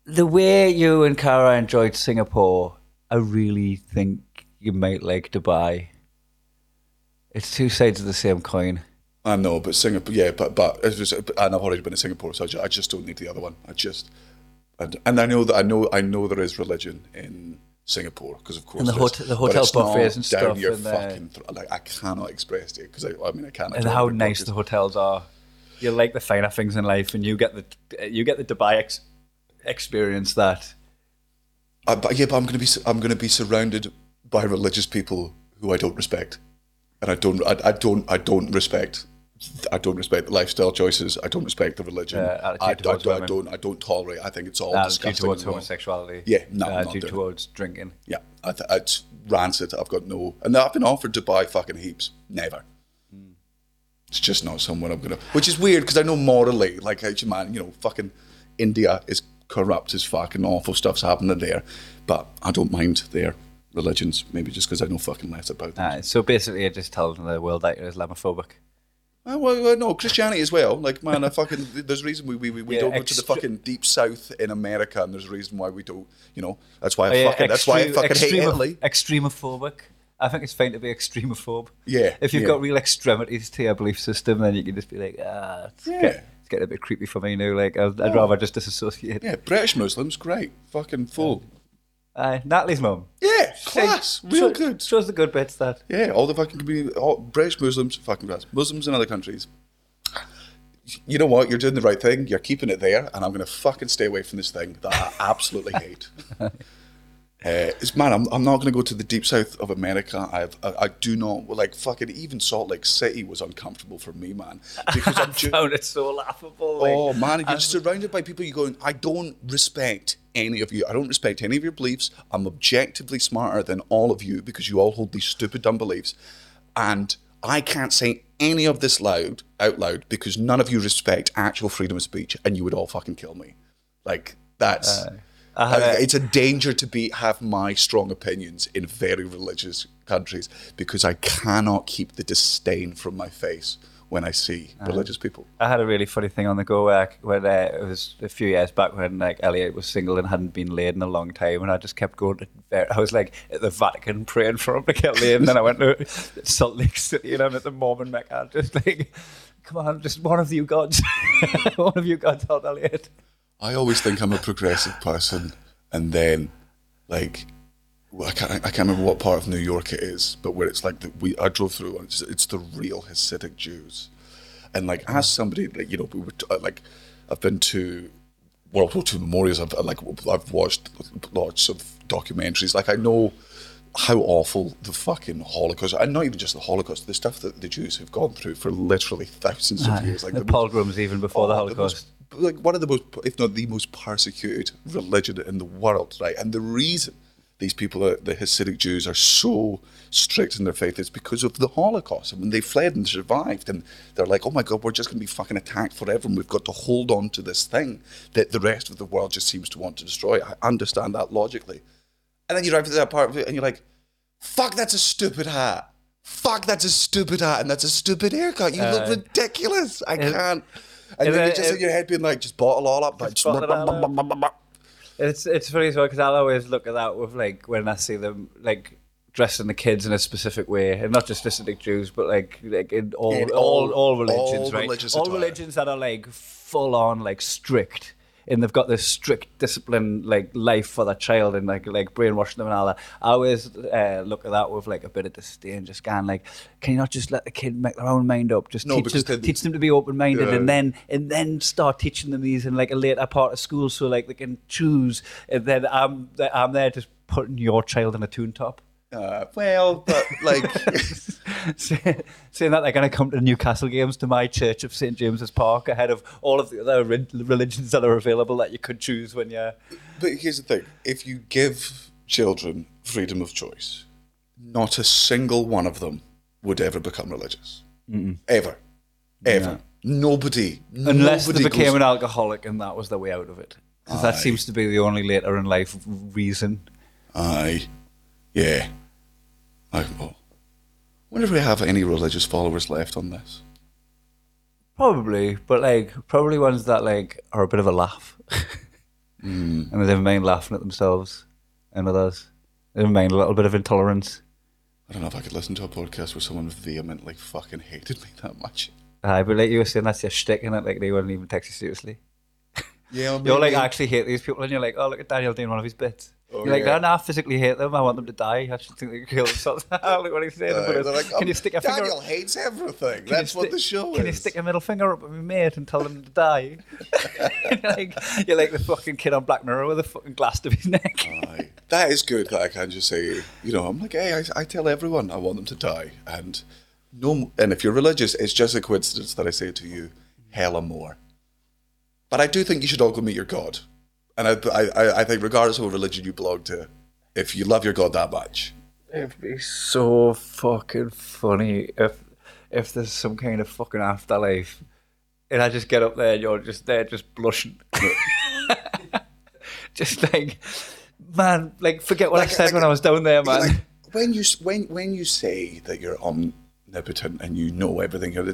the way you and Cara enjoyed Singapore... I really think you might like Dubai. It's two sides of the same coin. I know, but Singapore, yeah, but but it was, and I've already been to Singapore, so I just, I just don't need the other one. I just, and, and I know that I know I know there is religion in Singapore because of course. And the, hot, the hotel buffets and stuff. Down your and fucking the, th- like I cannot express to you because I, I mean I can't. And how nice the hotels are. You like the finer things in life, and you get the you get the Dubai ex- experience that. I, but yeah, but I'm going to be I'm going to be surrounded by religious people who I don't respect, and I don't I, I don't I don't respect I don't respect the lifestyle choices. I don't respect the religion. Uh, I, I, I, don't, I don't I don't tolerate. I think it's all attitude disgusting. Towards homosexuality. Yeah, no, uh, attitude towards drinking. Yeah, I th- it's rancid. I've got no, and I've been offered to buy fucking heaps. Never. Mm. It's just not someone I'm gonna. Which is weird because I know morally, like, man, you know, fucking India is. Corrupt as fucking awful stuff's happening there, but I don't mind their religions. Maybe just because I know fucking less about them. Uh, so basically, you're just telling the world that you're Islamophobic. Uh, well, well, no, Christianity as well. Like, man, I fucking there's a reason we we, we yeah, don't ext- go to the fucking deep south in America, and there's a reason why we don't. You know, that's why I oh, yeah, fucking extreme, that's why I fucking extreme, hate Italy. Extremophobic. I think it's fine to be extremophobe. Yeah. If you've yeah. got real extremities to your belief system, then you can just be like, ah, it's yeah. Good. It's getting a bit creepy for me now. Like, I'd, I'd oh. rather just disassociate. Yeah, British Muslims, great. Fucking full. Uh, Natalie's mum. Yeah, class. She, real shows, good. Shows the good bits, that. Yeah, all the fucking community, all British Muslims, fucking class. Muslims in other countries. You know what? You're doing the right thing. You're keeping it there, and I'm going to fucking stay away from this thing that I absolutely hate. uh, it's man, I'm, I'm not going to go to the deep south of America. I've, I, I do not, like, fucking, even Salt Lake City was uncomfortable for me, man. Because I'm ju- I found it so laughable. Like, oh, man, you're I'm... surrounded by people you're going, I don't respect any of you. I don't respect any of your beliefs. I'm objectively smarter than all of you because you all hold these stupid dumb beliefs. And I can't say any of this loud out loud because none of you respect actual freedom of speech and you would all fucking kill me. Like, that's... Uh... Uh, it's a danger to be have my strong opinions in very religious countries because I cannot keep the disdain from my face when I see uh, religious people. I had a really funny thing on the go where, I, when uh, it was a few years back when, like, Elliot was single and hadn't been laid in a long time, and I just kept going to bed. I was like at the Vatican praying for him to get laid, and then I went to Salt Lake City and I'm at the Mormon Mecca, just like, come on, just one of you gods, one of you gods help Elliot. I always think I'm a progressive person, and then, like, well, I can't I can't remember what part of New York it is, but where it's like the, we I drove through, and it's, it's the real Hasidic Jews, and, like, as somebody that, like, you know, we were t- like, I've been to World War Two memorials, I've like I've watched lots of documentaries, like, I know how awful the fucking Holocaust, and not even just the Holocaust, the stuff that the Jews have gone through for literally thousands of years, like the, the pogroms most, even before oh, the Holocaust. The most, like, one of the most, if not the most persecuted religion in the world, right? And the reason these people, the Hasidic Jews, are so strict in their faith. It's because of the Holocaust. And when they fled and survived, and they're like, oh my God, we're just going to be fucking attacked forever, and we've got to hold on to this thing that the rest of the world just seems to want to destroy. I understand that logically. And then you drive to that part of it and you're like, fuck, that's a stupid hat. Fuck, that's a stupid hat, and that's a stupid haircut. You uh, look ridiculous. I it, can't. And it, then you're just it, in your head being like, just bottle all up. Just bottle bum, bum, bum, bum, bum, bum. It's it's funny as well, because I'll always look at that with, like, when I see them, like, dressing the kids in a specific way, and not just Hasidic Jews, but like like in all in all, all all religions, all right? Religious all attire. Religions that are like full on like strict, and they've got this strict discipline like life for their child, and like like brainwashing them and all that. I always uh, look at that with like a bit of disdain, just kind of like, can you not just let the kid make their own mind up? Just no, teach, them, teach them to be open-minded, yeah. and then and then start teaching them these in like a later part of school, so like they can choose. And then I'm I'm there just putting your child in a tune top. Uh, well, but like saying that they're going to come to Newcastle games to my church of Saint James's Park ahead of all of the other religions that are available that you could choose when you're. But here's the thing: if you give children freedom of choice, not a single one of them would ever become religious. Mm-mm. Ever, ever. Yeah. Nobody, unless nobody they became goes... an alcoholic, and that was the way out of it. Because that seems to be the only later in life reason. Aye. Yeah. I wonder if we have any religious followers left on this. Probably, but like probably ones that like are a bit of a laugh. mm. And they don't mind laughing at themselves and others. They don't mind a little bit of intolerance. I don't know if I could listen to a podcast where someone vehemently fucking hated me that much. Aye, uh, but like you were saying, that's your shtick, and like they wouldn't even take you seriously. Yeah, I mean, you're like, I actually hate these people, and you're like, oh, look at Daniel doing one of his bits. Oh, you're like, yeah. no, no, I physically hate them. I want them to die. I just think they kill themselves. Oh, look what he's saying. Uh, like, can you stick a Daniel finger up? Hates everything. That's sti- what the show can is. Can you stick a middle finger up at my mate and tell them to die? You're, like, you're like the fucking kid on Black Mirror with a fucking glass to his neck. Aye. That is good that I can just say, you know, I'm like, hey, I, I tell everyone I want them to die. And no, and if you're religious, it's just a coincidence that I say to you, hella more. But I do think you should all go meet your God. And I, I, I think regardless of what religion you belong to, if you love your God that much. It'd be so fucking funny if if there's some kind of fucking afterlife and I just get up there and you're just there just blushing. Just like, man, like forget what like, I said like, when I was down there, man. Like, when, you, when, when you say that you're omnipotent and you know everything, you're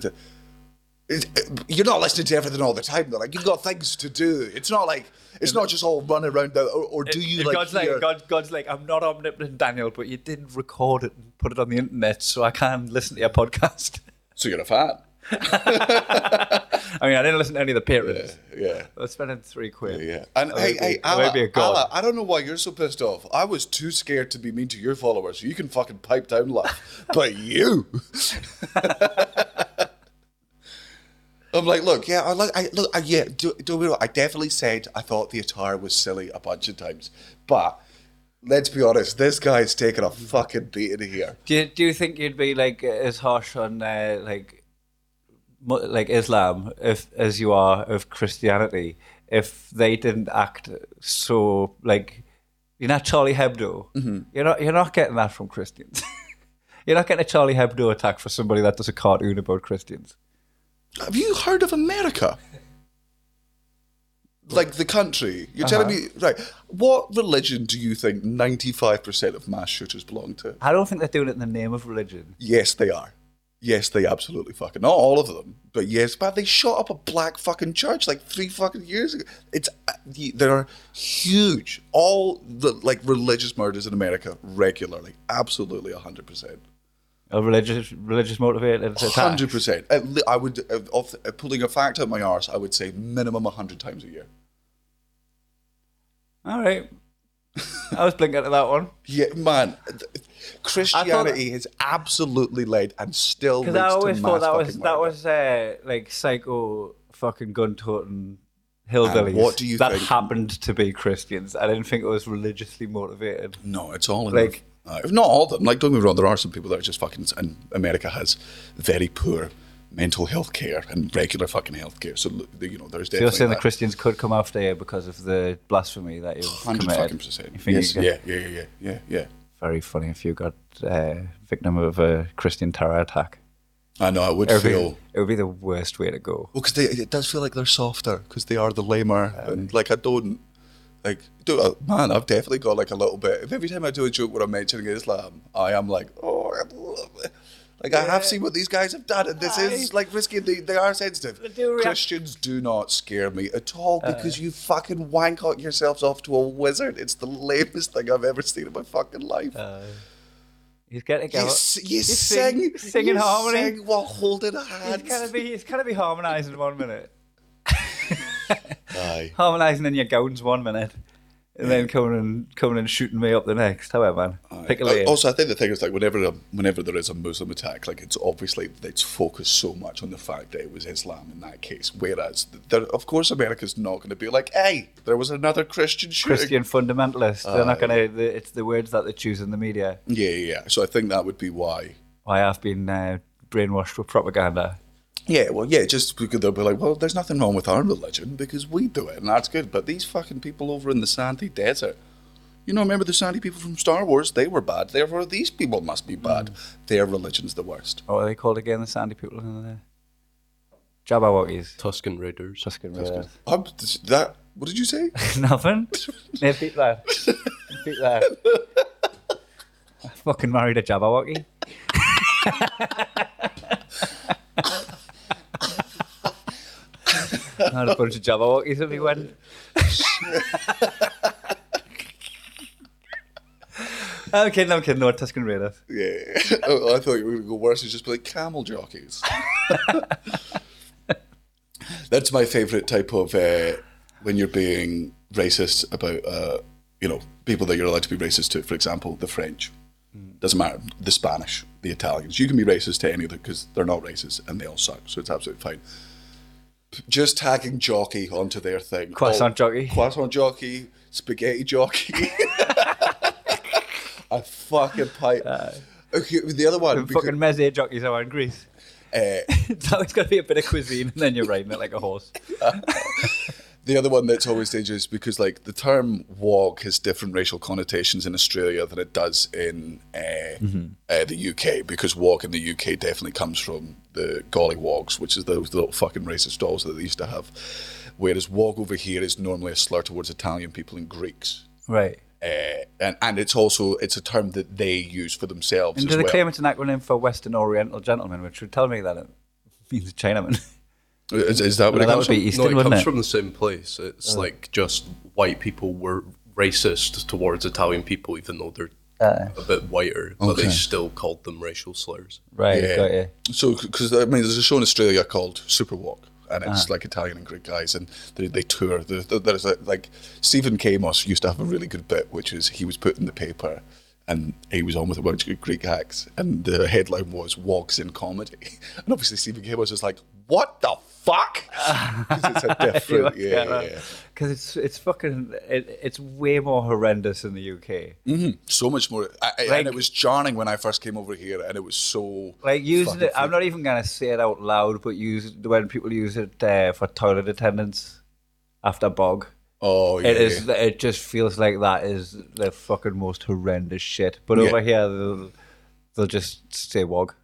You're not listening to everything all the time. They're like, you've got things to do. It's not like it's not just all run around. The, or, or do you it, like, God's hear... like God, God's like, I'm not omnipotent, Daniel, but you did record it and put it on the internet, so I can listen to your podcast. So you're a fan. I mean, I didn't listen to any of the patrons. Yeah, yeah. I was spending three quid. Yeah, yeah. And hey, hey, Ala, Ala, I don't know why you're so pissed off. I was too scared to be mean to your followers, so you can fucking pipe down, laugh. But you. I'm like, look, yeah, I like, I look, I, yeah, do, do we know, I definitely said I thought the attire was silly a bunch of times, but let's be honest, this guy's taking a fucking beating here. Do you, do you think you'd be like as harsh on uh, like like Islam if as you are of Christianity if they didn't act so like you're not Charlie Hebdo, mm-hmm. you're not you're not getting that from Christians. You're not getting a Charlie Hebdo attack for somebody that does a cartoon about Christians. Have you heard of America? Like the country. You're uh-huh. telling me, right, what religion do you think ninety-five percent of mass shooters belong to? I don't think they're doing it in the name of religion. Yes, they are. Yes, they absolutely fucking, not all of them, but yes, but they shot up a black fucking church like three fucking years ago. It's, they're huge. All the, like, religious murders in America regularly. Absolutely one hundred percent. A religious, religious motivated attack. Hundred percent. I would, off, pulling a fact out my arse, I would say minimum a hundred times a year. All right, I was blinking at that one. Yeah, man, Christianity that, has absolutely led and still leads to mass fucking murder. Because I always thought that was murder. that was uh, like psycho fucking gun-toting hillbillies. And what do you that think? Happened to be Christians? I didn't think it was religiously motivated. No, it's all in like. Enough. Uh, not all of them, like, don't get me wrong, there are some people that are just fucking, and America has very poor mental health care and regular fucking health care. So, you know, there's definitely. So you're saying that the Christians could come after you because of the blasphemy that you've committed? one hundred fucking percent. Yes, yeah, yeah, yeah, yeah, yeah. Very funny if you got uh, victim of a Christian terror attack. I know, it would it would feel... Be, it would be the worst way to go. Well, because it does feel like they're softer, because they are the lamer. Um, and, like, I don't... Like, do a, man, I've definitely got, like, a little bit... If every time I do a joke where I'm mentioning Islam, I am like, oh... Like, yeah. I have seen what these guys have done, and this Aye. is, like, risky. They, they are sensitive. They do react- Christians do not scare me at all, because uh, you fucking wank out yourselves off to a wizard. It's the lamest thing I've ever seen in my fucking life. Uh, he's got to go. You, s- you, you sing, sing, sing in harmony. Sing while holding hands. He's going to be, he's going to be harmonising one minute. Aye. Harmonising in your gowns one minute. And then coming and coming and shooting me up the next. However, man, right. Pick a lane. Also, I think the thing is, like, whenever a, whenever there is a Muslim attack, like, it's obviously it's focused so much on the fact that it was Islam in that case. Whereas, there, of course, America's not going to be like, "Hey, there was another Christian shooting." Christian fundamentalist. Uh, They're not going to. It's the words that they choose in the media. Yeah, yeah. So I think that would be why. Why I've been uh, brainwashed with propaganda. Yeah, well, yeah, just because they'll be like, well, there's nothing wrong with our religion because we do it, and that's good. But these fucking people over in the sandy desert, you know, remember the sandy people from Star Wars? They were bad, therefore these people must be bad. Mm. Their religion's the worst. Oh, are they called again the sandy people? The Jabberwockies. Tuscan Raiders. Tuscan Raiders. Um, that, what did you say? Nothing. No, beat that. Beat that. I fucking married a Jabberwocky. I had a bunch of Jabberwockies and we went. I'm kidding, I'm kidding. No, Tuscan Raiders. Yeah. I thought you were going to go worse and just be like camel jockeys. That's my favourite type of uh, when you're being racist about, uh, you know, people that you're allowed to be racist to. For example, the French. Mm. Doesn't matter. The Spanish, the Italians. You can be racist to any of them because they're not racist and they all suck. So it's absolutely fine. Just tagging jockey onto their thing. Croissant oh, jockey. Croissant jockey, spaghetti jockey. A fucking pipe. Uh, okay, the other one. Because, fucking meze jockeys are in Greece. Uh, it's always got to be a bit of cuisine and then you're riding it like a horse. Uh, the other one that's always dangerous because, like, the term wog has different racial connotations in Australia than it does in uh, mm-hmm. uh, the U K, because wog in the U K definitely comes from the gollywogs, which is those little fucking racist dolls that they used to have. Whereas wog over here is normally a slur towards Italian people and Greeks. Right. Uh, and, and it's also, it's a term that they use for themselves and as well. And do they claim it's an acronym for Western Oriental Gentleman, which would tell me that it means Chinaman? Is, is that what no, it comes from? Eastern, no, it comes it? from the same place. It's oh. like just white people were racist towards Italian people, even though they're uh, a bit whiter, okay. but they still called them racial slurs. Right, yeah. got you. So, because I mean, there's a show in Australia called Superwalk, and it's uh-huh. like Italian and Greek guys, and they, they tour. There's a, like Stephen Kamos used to have a really good bit, which is he was put in the paper, and he was on with a bunch of Greek acts, and the headline was "Wogs in Comedy," and obviously Stephen Kamos was like, "What the fuck?" Because it's a different, yeah, yeah. Because yeah. it's it's fucking it, it's way more horrendous in the U K. Mm-hmm. So much more, I, like, and it was jarring when I first came over here, and it was so like using it. Freak. I'm not even gonna say it out loud, but use when people use it uh, for toilet attendance after bog. Oh, yeah. It is. Yeah. It just feels like that is the fucking most horrendous shit. But yeah. over here, they'll, they'll just say wog.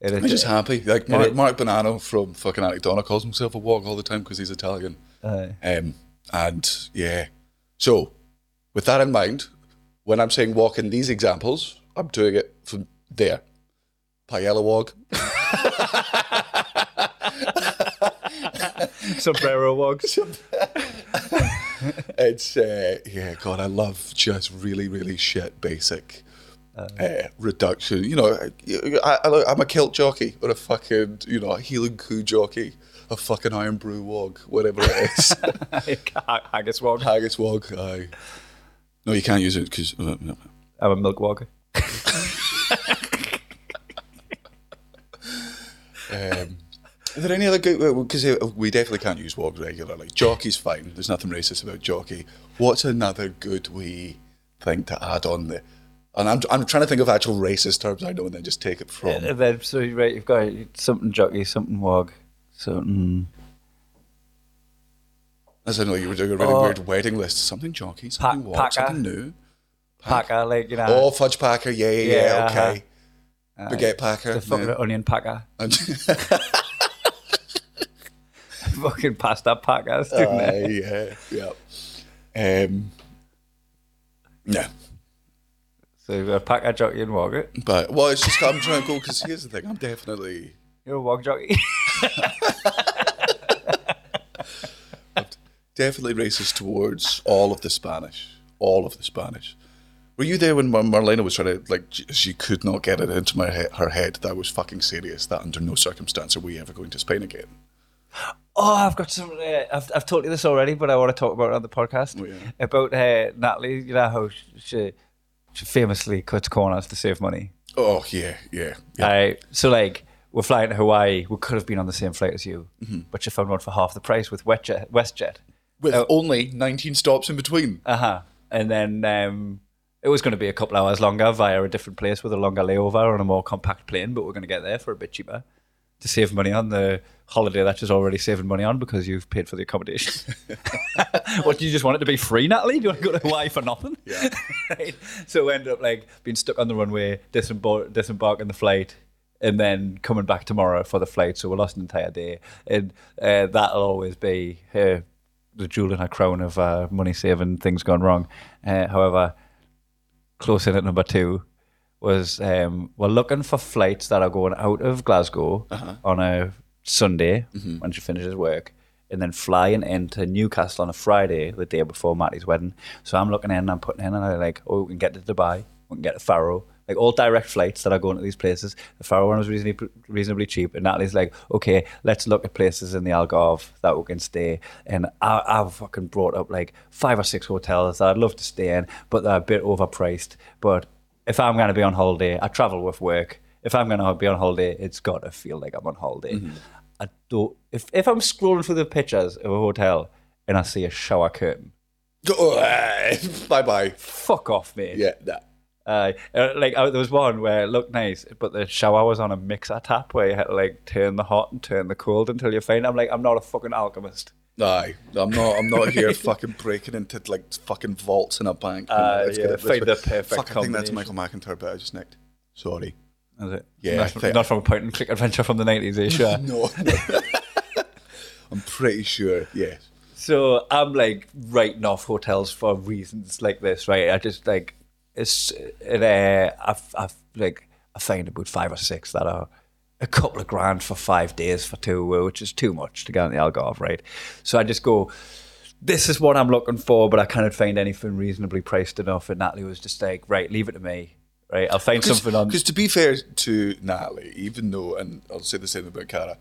It I'm just it, happy. Like Mark, it, Mark Bonanno from fucking Anticdonna calls himself a wog all the time because he's Italian. Uh, um, and yeah. So with that in mind, when I'm saying wog in these examples, I'm doing it from there. Paella wog. Sombrero wogs. It's, uh, yeah, God, I love just really, really shit basic. Uh, reduction, you know, I, I, I'm a kilt jockey or a fucking, you know, a heel and coo jockey, a fucking iron brew wog, whatever it is. Haggis wog. Haggis wog, aye. No, you can't use it because... Uh, no. I'm a milk wog. um, are there any other good... Because we definitely can't use wog regularly. Jockey's fine. There's nothing racist about jockey. What's another good wee thing to add on there? And I'm I'm trying to think of actual racist terms I know and then just take it from. And then, so you're right, you've got something jockey, something wog, something... As I know you were doing a really oh, weird wedding list. Something jockey, something pack, wog, packer. Something new. Pack. Packer, like, you know. Oh, fudge packer, yeah, yeah, yeah, yeah okay. Uh, Baguette packer. The fucking yeah. onion packer. Fucking pasta packer, didn't it? Uh, yeah, yeah. Um, no. So you've got a packer, jockey and wog it. But, well, it's just I'm trying to go, because here's the thing, I'm definitely... You're a wog jockey. I'm definitely racist towards all of the Spanish. All of the Spanish. Were you there when Mar- Marlena was trying to, like, she could not get it into my he- her head that I was fucking serious, that under no circumstance are we ever going to Spain again? Oh, I've got some, uh, I've I've told you this already, but I want to talk about it on the podcast. Oh, yeah. About uh, Natalie, you know, how she, she famously cuts corners to save money. Oh, yeah, yeah. yeah. Uh, so, like, we're flying to Hawaii. We could have been on the same flight as you, mm-hmm. but she found one for half the price with Westjet. Westjet. With uh, only nineteen stops in between. Uh-huh. And then um, it was going to be a couple hours longer via a different place with a longer layover on a more compact plane, but we're going to get there for a bit cheaper to save money on the holiday that she's already saving money on because you've paid for the accommodation. What, do you just want it to be free, Natalie? Do you want to go to Hawaii for nothing? Yeah. Right? So we ended up like being stuck on the runway, disembar- disembarking the flight, and then coming back tomorrow for the flight. So we lost an entire day. And uh, that'll always be her... the jewel in her crown of uh, money-saving things gone wrong. Uh, however, close in at number two was um, we're looking for flights that are going out of Glasgow uh-huh. on a Sunday mm-hmm. when she finishes work and then flying into Newcastle on a Friday the day before Matty's wedding. So I'm looking in and I'm putting in and I'm like, oh, we can get to Dubai, we can get to Faro. Like all direct flights that are going to these places. The Faro one was reasonably, reasonably cheap. And Natalie's like, okay, let's look at places in the Algarve that we can stay. And I, I've fucking brought up like five or six hotels that I'd love to stay in, but they're a bit overpriced. But if I'm going to be on holiday, I travel with work. If I'm going to be on holiday, it's got to feel like I'm on holiday. Mm-hmm. I don't, if, if I'm scrolling through the pictures of a hotel and I see a shower curtain. Bye-bye. Fuck off, mate. Yeah, nah. Uh, like there was one where it looked nice, but the shower was on a mixer tap where you had to like turn the hot and turn the cold until you're fine. I'm like, I'm not a fucking alchemist. Aye, I'm not. I'm not here fucking breaking into like fucking vaults in a bank. Uh, let's yeah, get it find the perfect fuck, I think that's Michael McIntyre, but I just nicked. Sorry. Is it? Yeah, not from, not from a point and click adventure from the nineties, are you sure? No, no. I'm pretty sure. Yes. So I'm like writing off hotels for reasons like this, right? I just like. It's it, uh, I've I've like I find about five or six that are a couple of grand for five days for two, which is too much to get on the Algarve, right? So I just go, this is what I'm looking for, but I can't find anything reasonably priced enough. And Natalie was just like, right, leave it to me, right? I'll find something on. Because to be fair to Natalie, even though, and I'll say the same about Cara,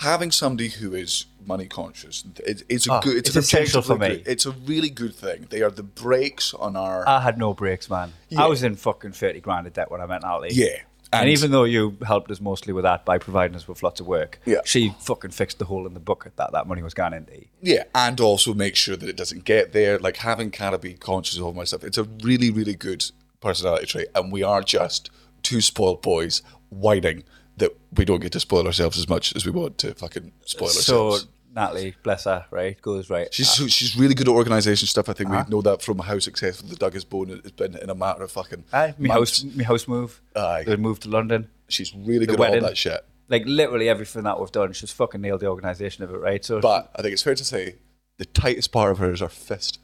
having somebody who is money conscious, it, it's a oh, good, it's, it's essential for me. Good, it's a really good thing. They are the brakes on our. I had no brakes, man. Yeah. I was in fucking thirty grand of debt when I met Natalie. Yeah, and, and even though you helped us mostly with that by providing us with lots of work, yeah. she fucking fixed the hole in the bucket that that money was going into. Yeah, and also make sure that it doesn't get there. Like having Cara be conscious of my stuff. It's a really, really good personality trait, and we are just two spoiled boys whining that we don't get to spoil ourselves as much as we want to fucking spoil ourselves. So Natalie, bless her, right, goes right. She's uh, she's really good at organisation stuff. I think uh-huh. we know that from how successful the Douglas Bone has been in a matter of fucking. Aye, my house, my house move. Aye, the move to London. She's really the good wedding. At all that shit. Like literally everything that we've done, she's fucking nailed the organisation of it, right? So, but I think it's fair to say the tightest part of her is her fist.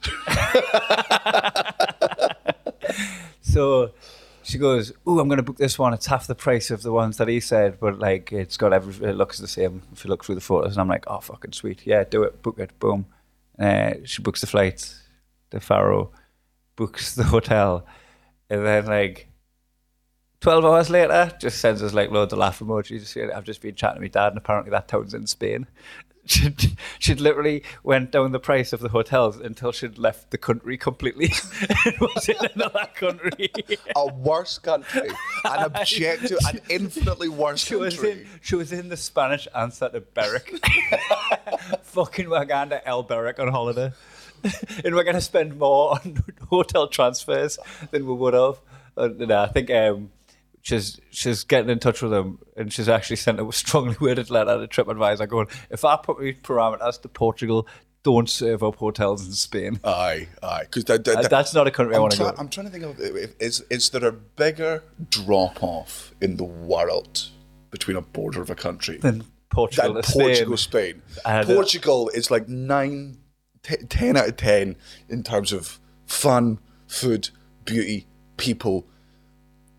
So. She goes, ooh, I'm going to book this one. It's half the price of the ones that he said, but like it's got every. It looks the same if you look through the photos. And I'm like, oh, fucking sweet. Yeah, do it. Book it. Boom. Uh, she books the flight, the Faro, books the hotel. And then like twelve hours later, just sends us like loads of laugh emojis. I've just been chatting to my dad and apparently that town's in Spain. She'd, she'd literally went down the price of the hotels until she'd left the country completely and was in another country. A worse country. An objective, an infinitely worse she country. Was in, she was in the Spanish answer to Berwick. Fucking we're going to El Berwick on holiday. And we're going to spend more on hotel transfers than we would have. Uh, no, I think um, she's she's getting in touch with him, and she's actually sent a strongly worded letter to TripAdvisor going, if I put my parameters to Portugal, don't serve up hotels in Spain. Aye, aye. Because that, that, that, that's not a country I'm I want to try, go to. I'm trying to think of, if, is, is there a bigger drop-off in the world between a border of a country than Portugal than Portugal, Spain? Spain. Portugal is like nine, t- ten out of ten in terms of fun, food, beauty, people.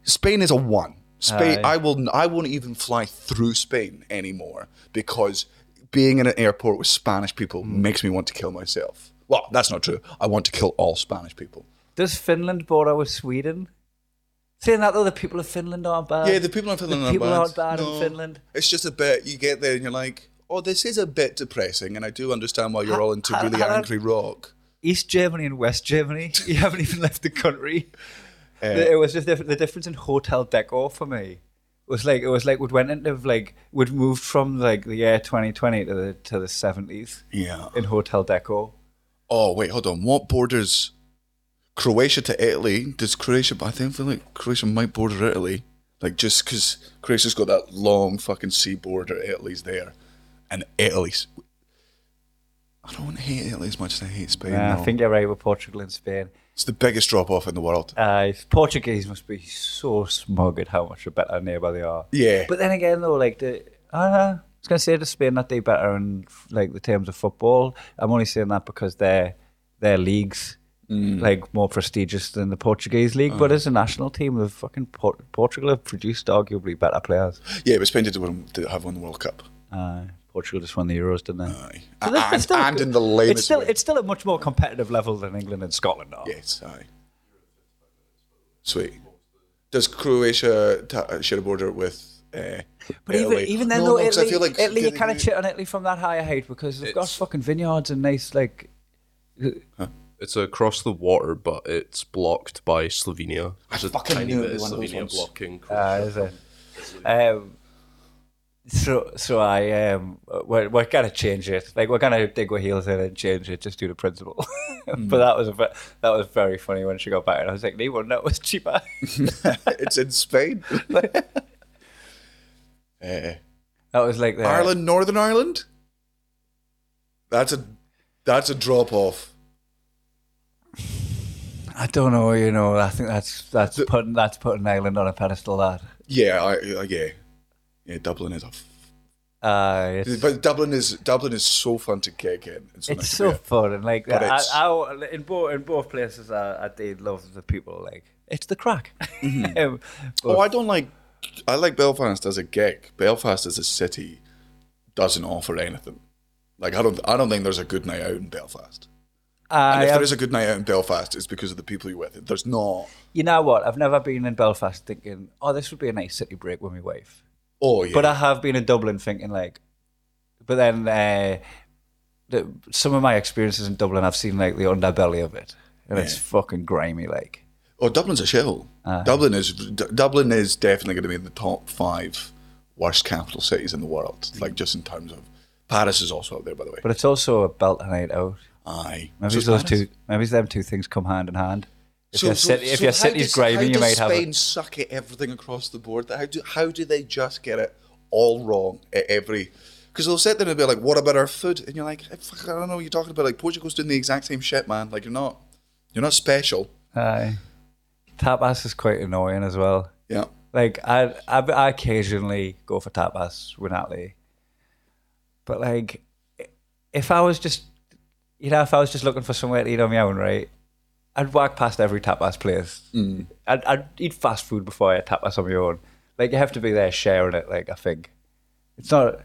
Spain is a one. Spain. Aye. I will. I won't even fly through Spain anymore because being in an airport with Spanish people mm. makes me want to kill myself. Well, that's not true. I want to kill all Spanish people. Does Finland border with Sweden? Saying that though, the people of Finland aren't bad. Yeah, the people of Finland the aren't people bad. People aren't bad no, in Finland. It's just a bit, you get there and you're like, oh, this is a bit depressing, and I do understand why you're ha, all into ha, really ha, angry rock. East Germany and West Germany, you haven't even left the country. Uh, it was just the, the difference in hotel decor for me. It was like it was like we'd went into like we'd moved from like the year twenty twenty to the to the seventies. Yeah. In hotel decor. Oh wait, hold on. What borders Croatia to Italy? Does Croatia? I think I feel like Croatia might border Italy. Like just because Croatia's got that long fucking sea border, Italy's there, and Italy's. I don't hate Italy as much as I hate Spain. Nah, no. I think you're right with Portugal and Spain. It's the biggest drop-off in the world. Uh, Portuguese must be so smug at how much better neighbour they are. Yeah. But then again, though, like, the, I, know, I was going to say to Spain that they better in, like, the terms of football. I'm only saying that because their their league's, mm. like, more prestigious than the Portuguese league. Oh. But as a national team, the fucking Port- Portugal have produced arguably better players. Yeah, but Spain did have won the World Cup. Aye. Portugal just won the Euros, didn't they? Aye. So they're, and, they're and in the lamest it's still, way. It's still a much more competitive level than England and Scotland are. Yes, aye. Sweet. Does Croatia ta- share a border with uh, But Italy? even even then, no, though, no, Italy, like Italy you kind of chit on Italy from that higher height because they've got fucking vineyards and nice, like... Huh? It's across the water, but it's blocked by Slovenia. There's I fucking a tiny knew bit of Slovenia blocking Croatia. Uh, is it? Um... So, so I um, we're we're gonna change it. Like we're gonna dig our heels in and change it just due to principle. Mm. But that was a bit, that was very funny when she got back, and I was like, "No one, that was cheaper." It's in Spain. uh, that was like the, Ireland, Northern Ireland. That's a that's a drop off. I don't know. You know, I think that's that's the, putting that's putting Ireland on a pedestal. That yeah, I, I yeah. Yeah, Dublin is a. F- uh, but Dublin is Dublin is so fun to kick in. It's so, it's nice so fun, and like I, I, in both in both places, I, I did love the people. Like it's the crack. Mm-hmm. um, oh, I don't like. I like Belfast as a gig. Belfast as a city doesn't offer anything. Like I don't. I don't think there's a good night out in Belfast. Uh, and if um, there is a good night out in Belfast, it's because of the people you're with. There's not. You know what? I've never been in Belfast thinking, "Oh, this would be a nice city break with my wife." Oh, yeah. But I have been in Dublin thinking like, but then uh, the, some of my experiences in Dublin, I've seen like the underbelly of it, and yeah. It's fucking grimy. Like, oh, Dublin's a shithole. Uh-huh. Dublin is D- Dublin is definitely going to be in the top five worst capital cities in the world. Mm-hmm. Like just in terms of Paris is also up there, by the way. But it's also a belt and night out. Aye, maybe so it's those Paris? two. Maybe them two things come hand in hand. If so, your, city, so, if your so city's grimy, you might have it. How does Spain suck at everything across the board? How do how do they just get it all wrong at every... Because they'll sit there and be like, what about our food? And you're like, I don't know what you're talking about. Like, Portugal's doing the exact same shit, man. Like, you're not you're not special. Aye. Tapas is quite annoying as well. Yeah. Like, I, I, I occasionally go for tapas with Natalie. But, like, if I was just... You know, if I was just looking for somewhere to eat on my own, right? I'd walk past every tapas place. Mm. I'd, I'd eat fast food before I had tapas on my own. Like, you have to be there sharing it, like, I think. It's not...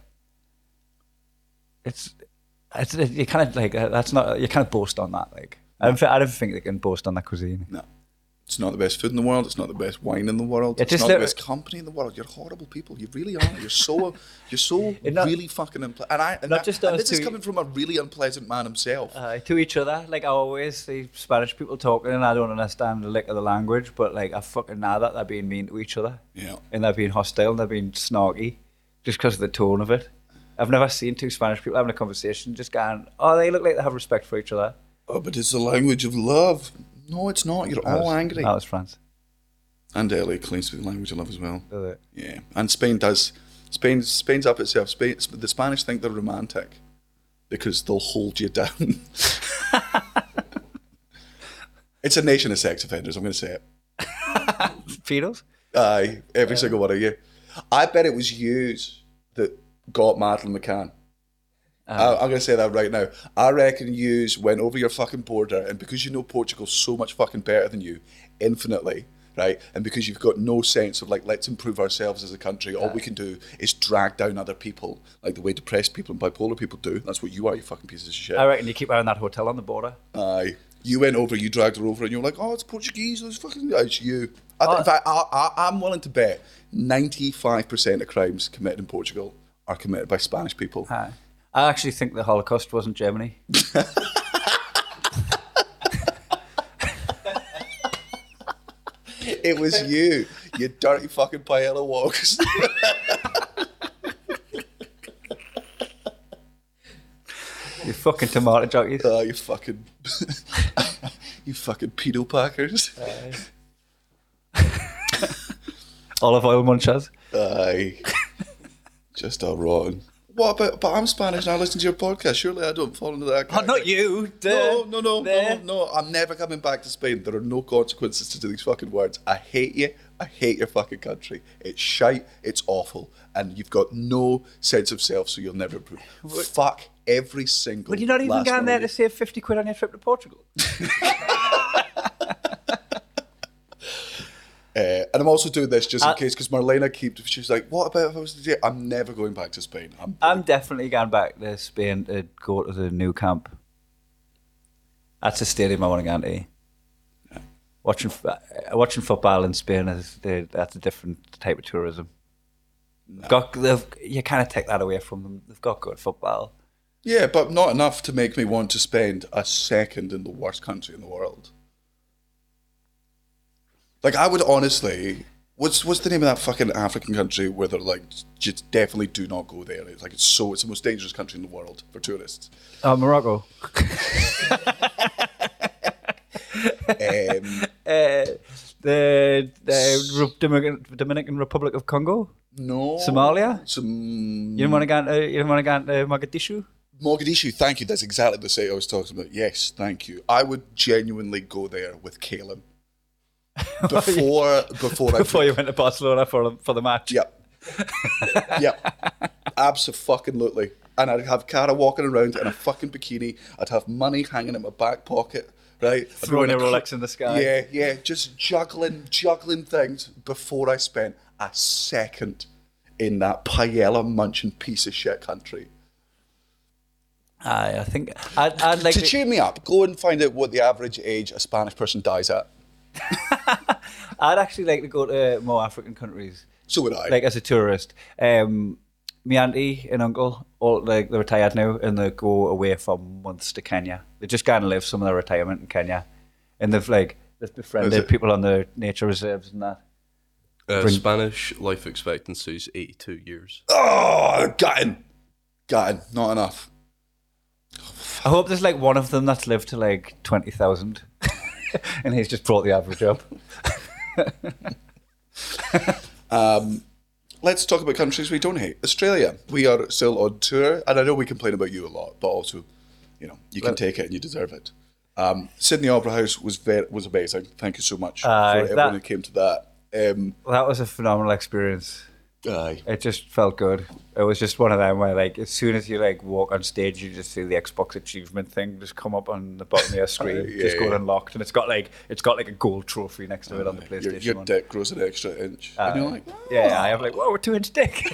It's... it's you kind of, like, that's not... You kind of boast on that, like. No. I, don't, I don't think they can boast on that cuisine. No. It's not the best food in the world. It's not the best wine in the world. It's, it's not the best company in the world. You're horrible people. You really are. You're so... You're so not, really fucking... Impl- and I... And not I, just and this is coming from a really unpleasant man himself. Uh, to each other. Like, I always see Spanish people talking and I don't understand the lick of the language, but, like, I fucking know that they're being mean to each other. Yeah. And they're being hostile and they're being snarky just because of the tone of it. I've never seen two Spanish people having a conversation just going, oh, they look like they have respect for each other. Oh, but it's the language of love. No, it's not. You're that all was, angry. That was France. And Italy claims to be the language I love as well. Does it? Yeah. And Spain does. Spain, Spain's up itself. Spain, the Spanish think they're romantic because they'll hold you down. It's a nation of sex offenders, I'm going to say it. Pedos? Aye, every yeah. single one of you. I bet it was yous that got Madeleine McCann. Um, I, I'm going to say that right now. I reckon yous went over your fucking border, and because you know Portugal so much fucking better than you, infinitely, right? And because you've got no sense of, like, let's improve ourselves as a country, all yeah. we can do is drag down other people, like the way depressed people and bipolar people do. That's what you are, you fucking pieces of shit. I reckon you keep wearing that hotel on the border. Aye. You went over, you dragged her over, and you were like, oh, it's Portuguese, it's fucking, it's you. I th- oh. In fact, I, I, I'm willing to bet ninety-five percent of crimes committed in Portugal are committed by Spanish people. Hi. I actually think the Holocaust wasn't Germany. It was you, you dirty fucking paella walks. You fucking tomato jockeys. Oh, you fucking... you fucking pedo packers. Aye. Olive oil munchers. Aye. Just all rotten. What about... But I'm Spanish and I listen to your podcast. Surely I don't fall into that category. Oh, not you. Duh. No, no, no, no, no. I'm never coming back to Spain. There are no consequences to these fucking words. I hate you. I hate your fucking country. It's shite. It's awful. And you've got no sense of self, so you'll never improve. What? Fuck every single... But you're not even going there to save fifty quid on your trip to Portugal. Uh, and I'm also doing this just in I, case, because Marlena keeps, she's like, what about if I was to do it? I'm never going back to Spain. I'm, I'm definitely going back to Spain to go to the new camp. That's the stadium I want to go to. Yeah. Watching watching football in Spain, is that's a different type of tourism. No. Got, you kind of take that away from them. They've got good football. Yeah, but not enough to make me want to spend a second in the worst country in the world. Like, I would honestly, what's what's the name of that fucking African country where they're like, just definitely do not go there. It's like, it's so, it's the most dangerous country in the world for tourists. Uh, Morocco. um, uh, the the Dominican, Dominican Republic of Congo? No. Somalia? Som- you don't want to go into, you don't want to go into Mogadishu? Mogadishu, thank you. That's exactly the site I was talking about. Yes, thank you. I would genuinely go there with Caleb. Before, before, I before you went to Barcelona for for the match. Yep, yep, absolutely. And I'd have Cara walking around in a fucking bikini. I'd have money hanging in my back pocket, right? Throwing a Rolex in the sky. Yeah, yeah, just juggling, juggling things before I spent a second in that paella munching piece of shit country. I, I think I'd, I'd like to, to cheer me up. Go and find out what the average age a Spanish person dies at. I'd actually like to go to more African countries. So would I. Like, as a tourist. Um, my auntie and uncle, all like they're retired now, and they go away for months to Kenya. They just go and live some of their retirement in Kenya. And they've like they've befriended people on their nature reserves and that. Uh, Bring- Spanish life expectancy is eighty-two years. Oh, gutting. Gutting. Not enough. Oh, I hope there's like one of them that's lived to like twenty thousand. And he's just brought the average up. um, let's talk about countries we don't hate. Australia. We are still on tour. And I know we complain about you a lot, but also, you know, you can take it and you deserve it. Um, Sydney Opera House was very, was amazing. Thank you so much uh, for everyone that, who came to that. Um, that was a phenomenal experience. Aye. It just felt good. It was just one of them where, like, as soon as you like walk on stage, you just see the Xbox achievement thing just come up on the bottom of your screen, uh, yeah, just got yeah. unlocked, and it's got like it's got like a gold trophy next to uh, it on the PlayStation. Your, your one. Dick grows an extra inch, uh, and you're like, oh. yeah, I have like, whoa, a two-inch dick.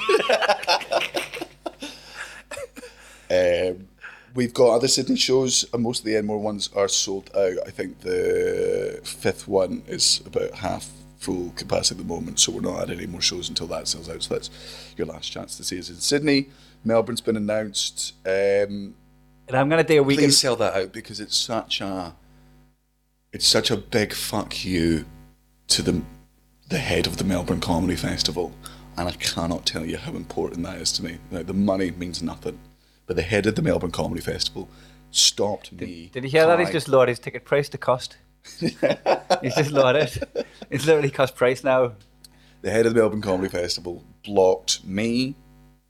um, we've got other Sydney shows, and most of the Enmore ones are sold out. I think the fifth one is about half full capacity at the moment, so we're not at any more shows until that sells out, so that's your last chance to see us in Sydney. Melbourne's been announced. Um, and I'm going to do a weekend... Please sell that out, because it's such a it's such a big fuck you to the the head of the Melbourne Comedy Festival, and I cannot tell you how important that is to me. Like, the money means nothing, but the head of the Melbourne Comedy Festival stopped did, me. Did you hear Kai. That? He's just lowered his ticket price to cost. It's just like it. It's literally cost price now. The head of the Melbourne Comedy Festival blocked me,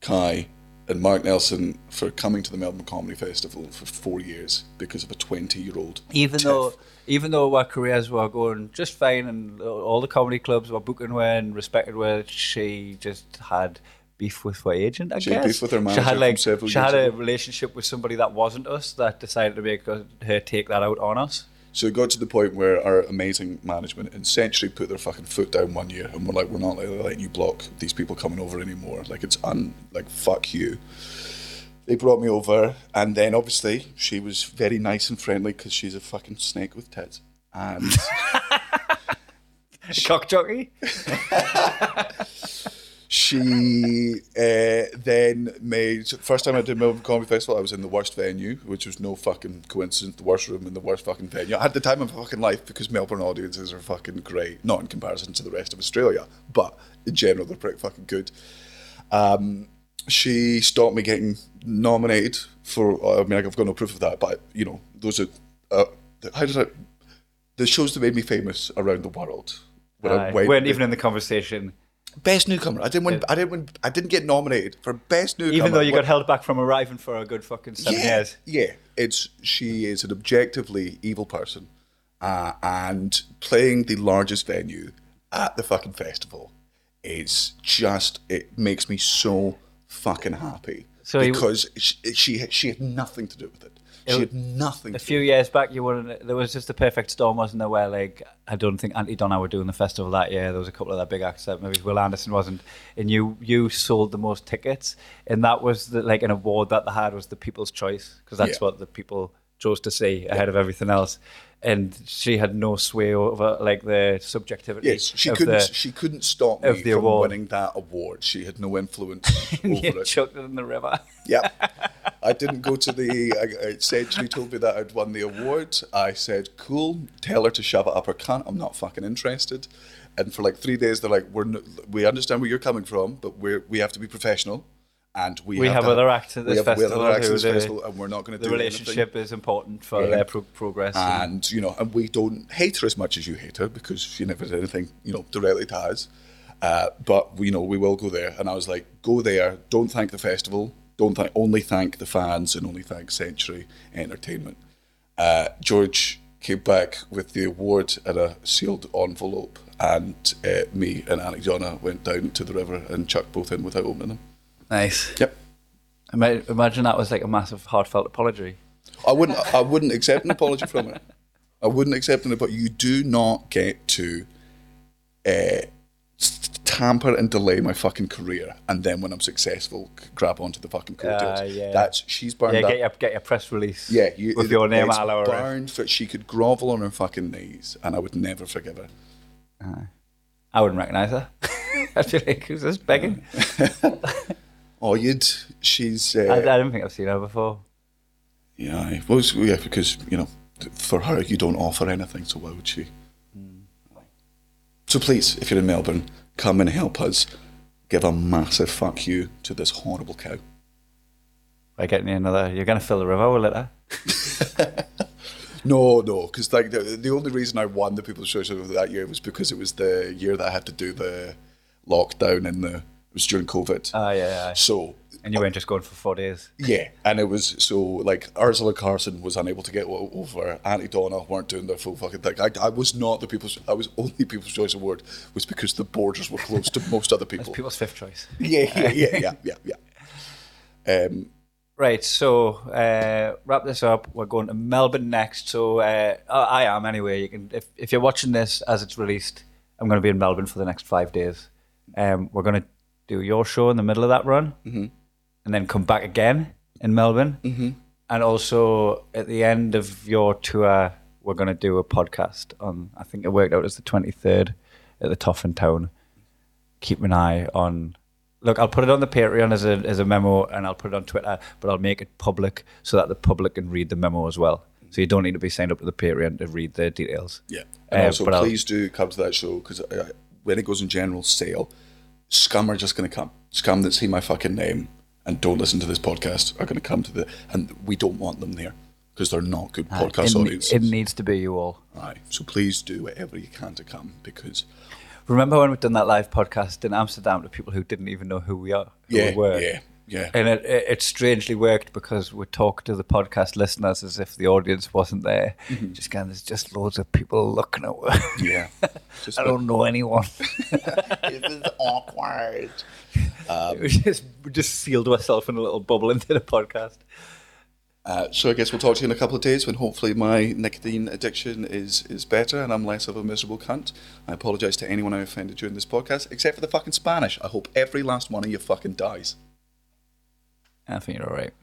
Kai, and Mark Nelson for coming to the Melbourne Comedy Festival for four years because of a twenty-year-old. Even tiff. though, even though our careers were going just fine and all the comedy clubs were booking her and respected her, she just had beef with her agent. I she guess had beef with her manager. She had like from she had a ago. relationship with somebody that wasn't us that decided to make her take that out on us. So it got to the point where our amazing management essentially put their fucking foot down one year and were like, we're not letting you block these people coming over anymore. Like, it's un... Like, fuck you. They brought me over, and then, obviously, she was very nice and friendly because she's a fucking snake with tits. And... she, cock jockey? She uh, then made... First time I did Melbourne Comedy Festival, I was in the worst venue, which was no fucking coincidence, the worst room in the worst fucking venue. I had the time of my fucking life because Melbourne audiences are fucking great, not in comparison to the rest of Australia, but in general, they're pretty fucking good. Um, she stopped me getting nominated for... I mean, I've got no proof of that, but, you know, those are... Uh, how did I... The shows that made me famous around the world. When uh, I went, weren't even in the conversation... Best newcomer. I didn't win. I didn't win. I didn't get nominated for best newcomer. Even though you got held back from arriving for a good fucking seven yeah, years. Yeah, it's she is an objectively evil person, uh, and playing the largest venue at the fucking festival is just it makes me so fucking happy. So because he, she, she she had nothing to do with it. She had nothing. A few years back, you were there was just the perfect storm, wasn't there? Where like I don't think Auntie Donna were doing the festival that year. There was a couple of that big acts that maybe Will Anderson wasn't, and you you sold the most tickets, and that was the, like an award that they had was the People's Choice because that's yeah. what the people chose to see ahead yeah. of everything else. And she had no sway over like the subjectivity. Yes, she of couldn't. The, she couldn't stop me from award. winning that award. She had no influence over you it. Chucked it in the river. Yeah. I didn't go to the, I essentially told me that I'd won the award. I said, cool, tell her to shove it up her cunt. I'm not fucking interested. And for like three days, they're like, we're no, we understand where you're coming from, but we we have to be professional. And we, we have, have other acts at this have, festival. We have other acts at this the, festival, and we're not going to do anything. The relationship is important for yeah. their pro- progress. And, and, you know, and we don't hate her as much as you hate her because she never did anything, you know, directly to us. Uh, but, you know, we will go there. And I was like, go there. Don't thank the festival. Don't thank, only thank the fans and only thank Century Entertainment. Uh, George came back with the award in a sealed envelope, and uh, me and Auntie Donna went down to the river and chucked both in without opening them. Nice. Yep. Imagine that was like a massive heartfelt apology. I wouldn't. I wouldn't accept an apology from it. I wouldn't accept an apology. You do not get to. Uh, Hamper and delay my fucking career, and then when I'm successful, grab onto the fucking cool uh, deals. Yeah. That's she's burned. Yeah, get your, get your press release. Yeah, you, with it, your name all over. Burned for she could grovel on her fucking knees, and I would never forgive her. Uh, I wouldn't recognise her. I'd be like, who's this begging? Oh, you'd. She's. Uh, I, I don't think I've seen her before. Yeah, well, yeah, because you know, for her, you don't offer anything, so why would she? Mm. So please, if you're in Melbourne, come and help us give a massive fuck you to this horrible cow. By getting you another, you're going to fill the river with litter. no, no, because like the, the only reason I won the People's Choice that year was because it was the year that I had to do the lockdown and the it was during COVID. Ah, yeah, yeah. So. And you weren't just going for four days. Yeah, and it was so like Ursula Carson was unable to get over. Auntie Donna weren't doing their full fucking thing. I, I was not the people's. I was only People's Choice Award was because the borders were closed to most other people. That's people's fifth choice. Yeah, yeah, yeah, yeah, yeah, yeah. Um, right. So uh, wrap this up. We're going to Melbourne next. So uh, I am anyway. You can if if you're watching this as it's released, I'm going to be in Melbourne for the next five days. Um, we're going to do your show in the middle of that run. Mm-hmm. And then come back again in Melbourne. Mm-hmm. And also at the end of your tour, we're going to do a podcast on, I think it worked out as the twenty-third at the Toffin Town. Keep an eye on, look, I'll put it on the Patreon as a as a memo and I'll put it on Twitter, but I'll make it public so that the public can read the memo as well. So you don't need to be signed up to the Patreon to read the details. Yeah. And uh, also please I'll, do come to that show because when it goes in general sale, scum are just going to come. Scum that see my fucking name and don't listen to this podcast are going to come to the, and we don't want them there. because they're not good uh, podcast it, audiences. It needs to be you all. Right. So please do whatever you can to come, because... Remember when we've done that live podcast in Amsterdam to people who didn't even know who we are? Who yeah, we were? yeah, yeah. And it, it strangely worked because we talked to the podcast listeners as if the audience wasn't there. Mm-hmm. Just kind of, there's just loads of people looking at us. Yeah. Just I don't know anyone. This is awkward. Um, we, just, we just sealed ourselves in a little bubble and did a podcast. Uh, so I guess we'll talk to you in a couple of days when hopefully my nicotine addiction is, is better and I'm less of a miserable cunt. I apologise to anyone I offended during this podcast, except for the fucking Spanish. I hope every last one of you fucking dies. I think you're all right.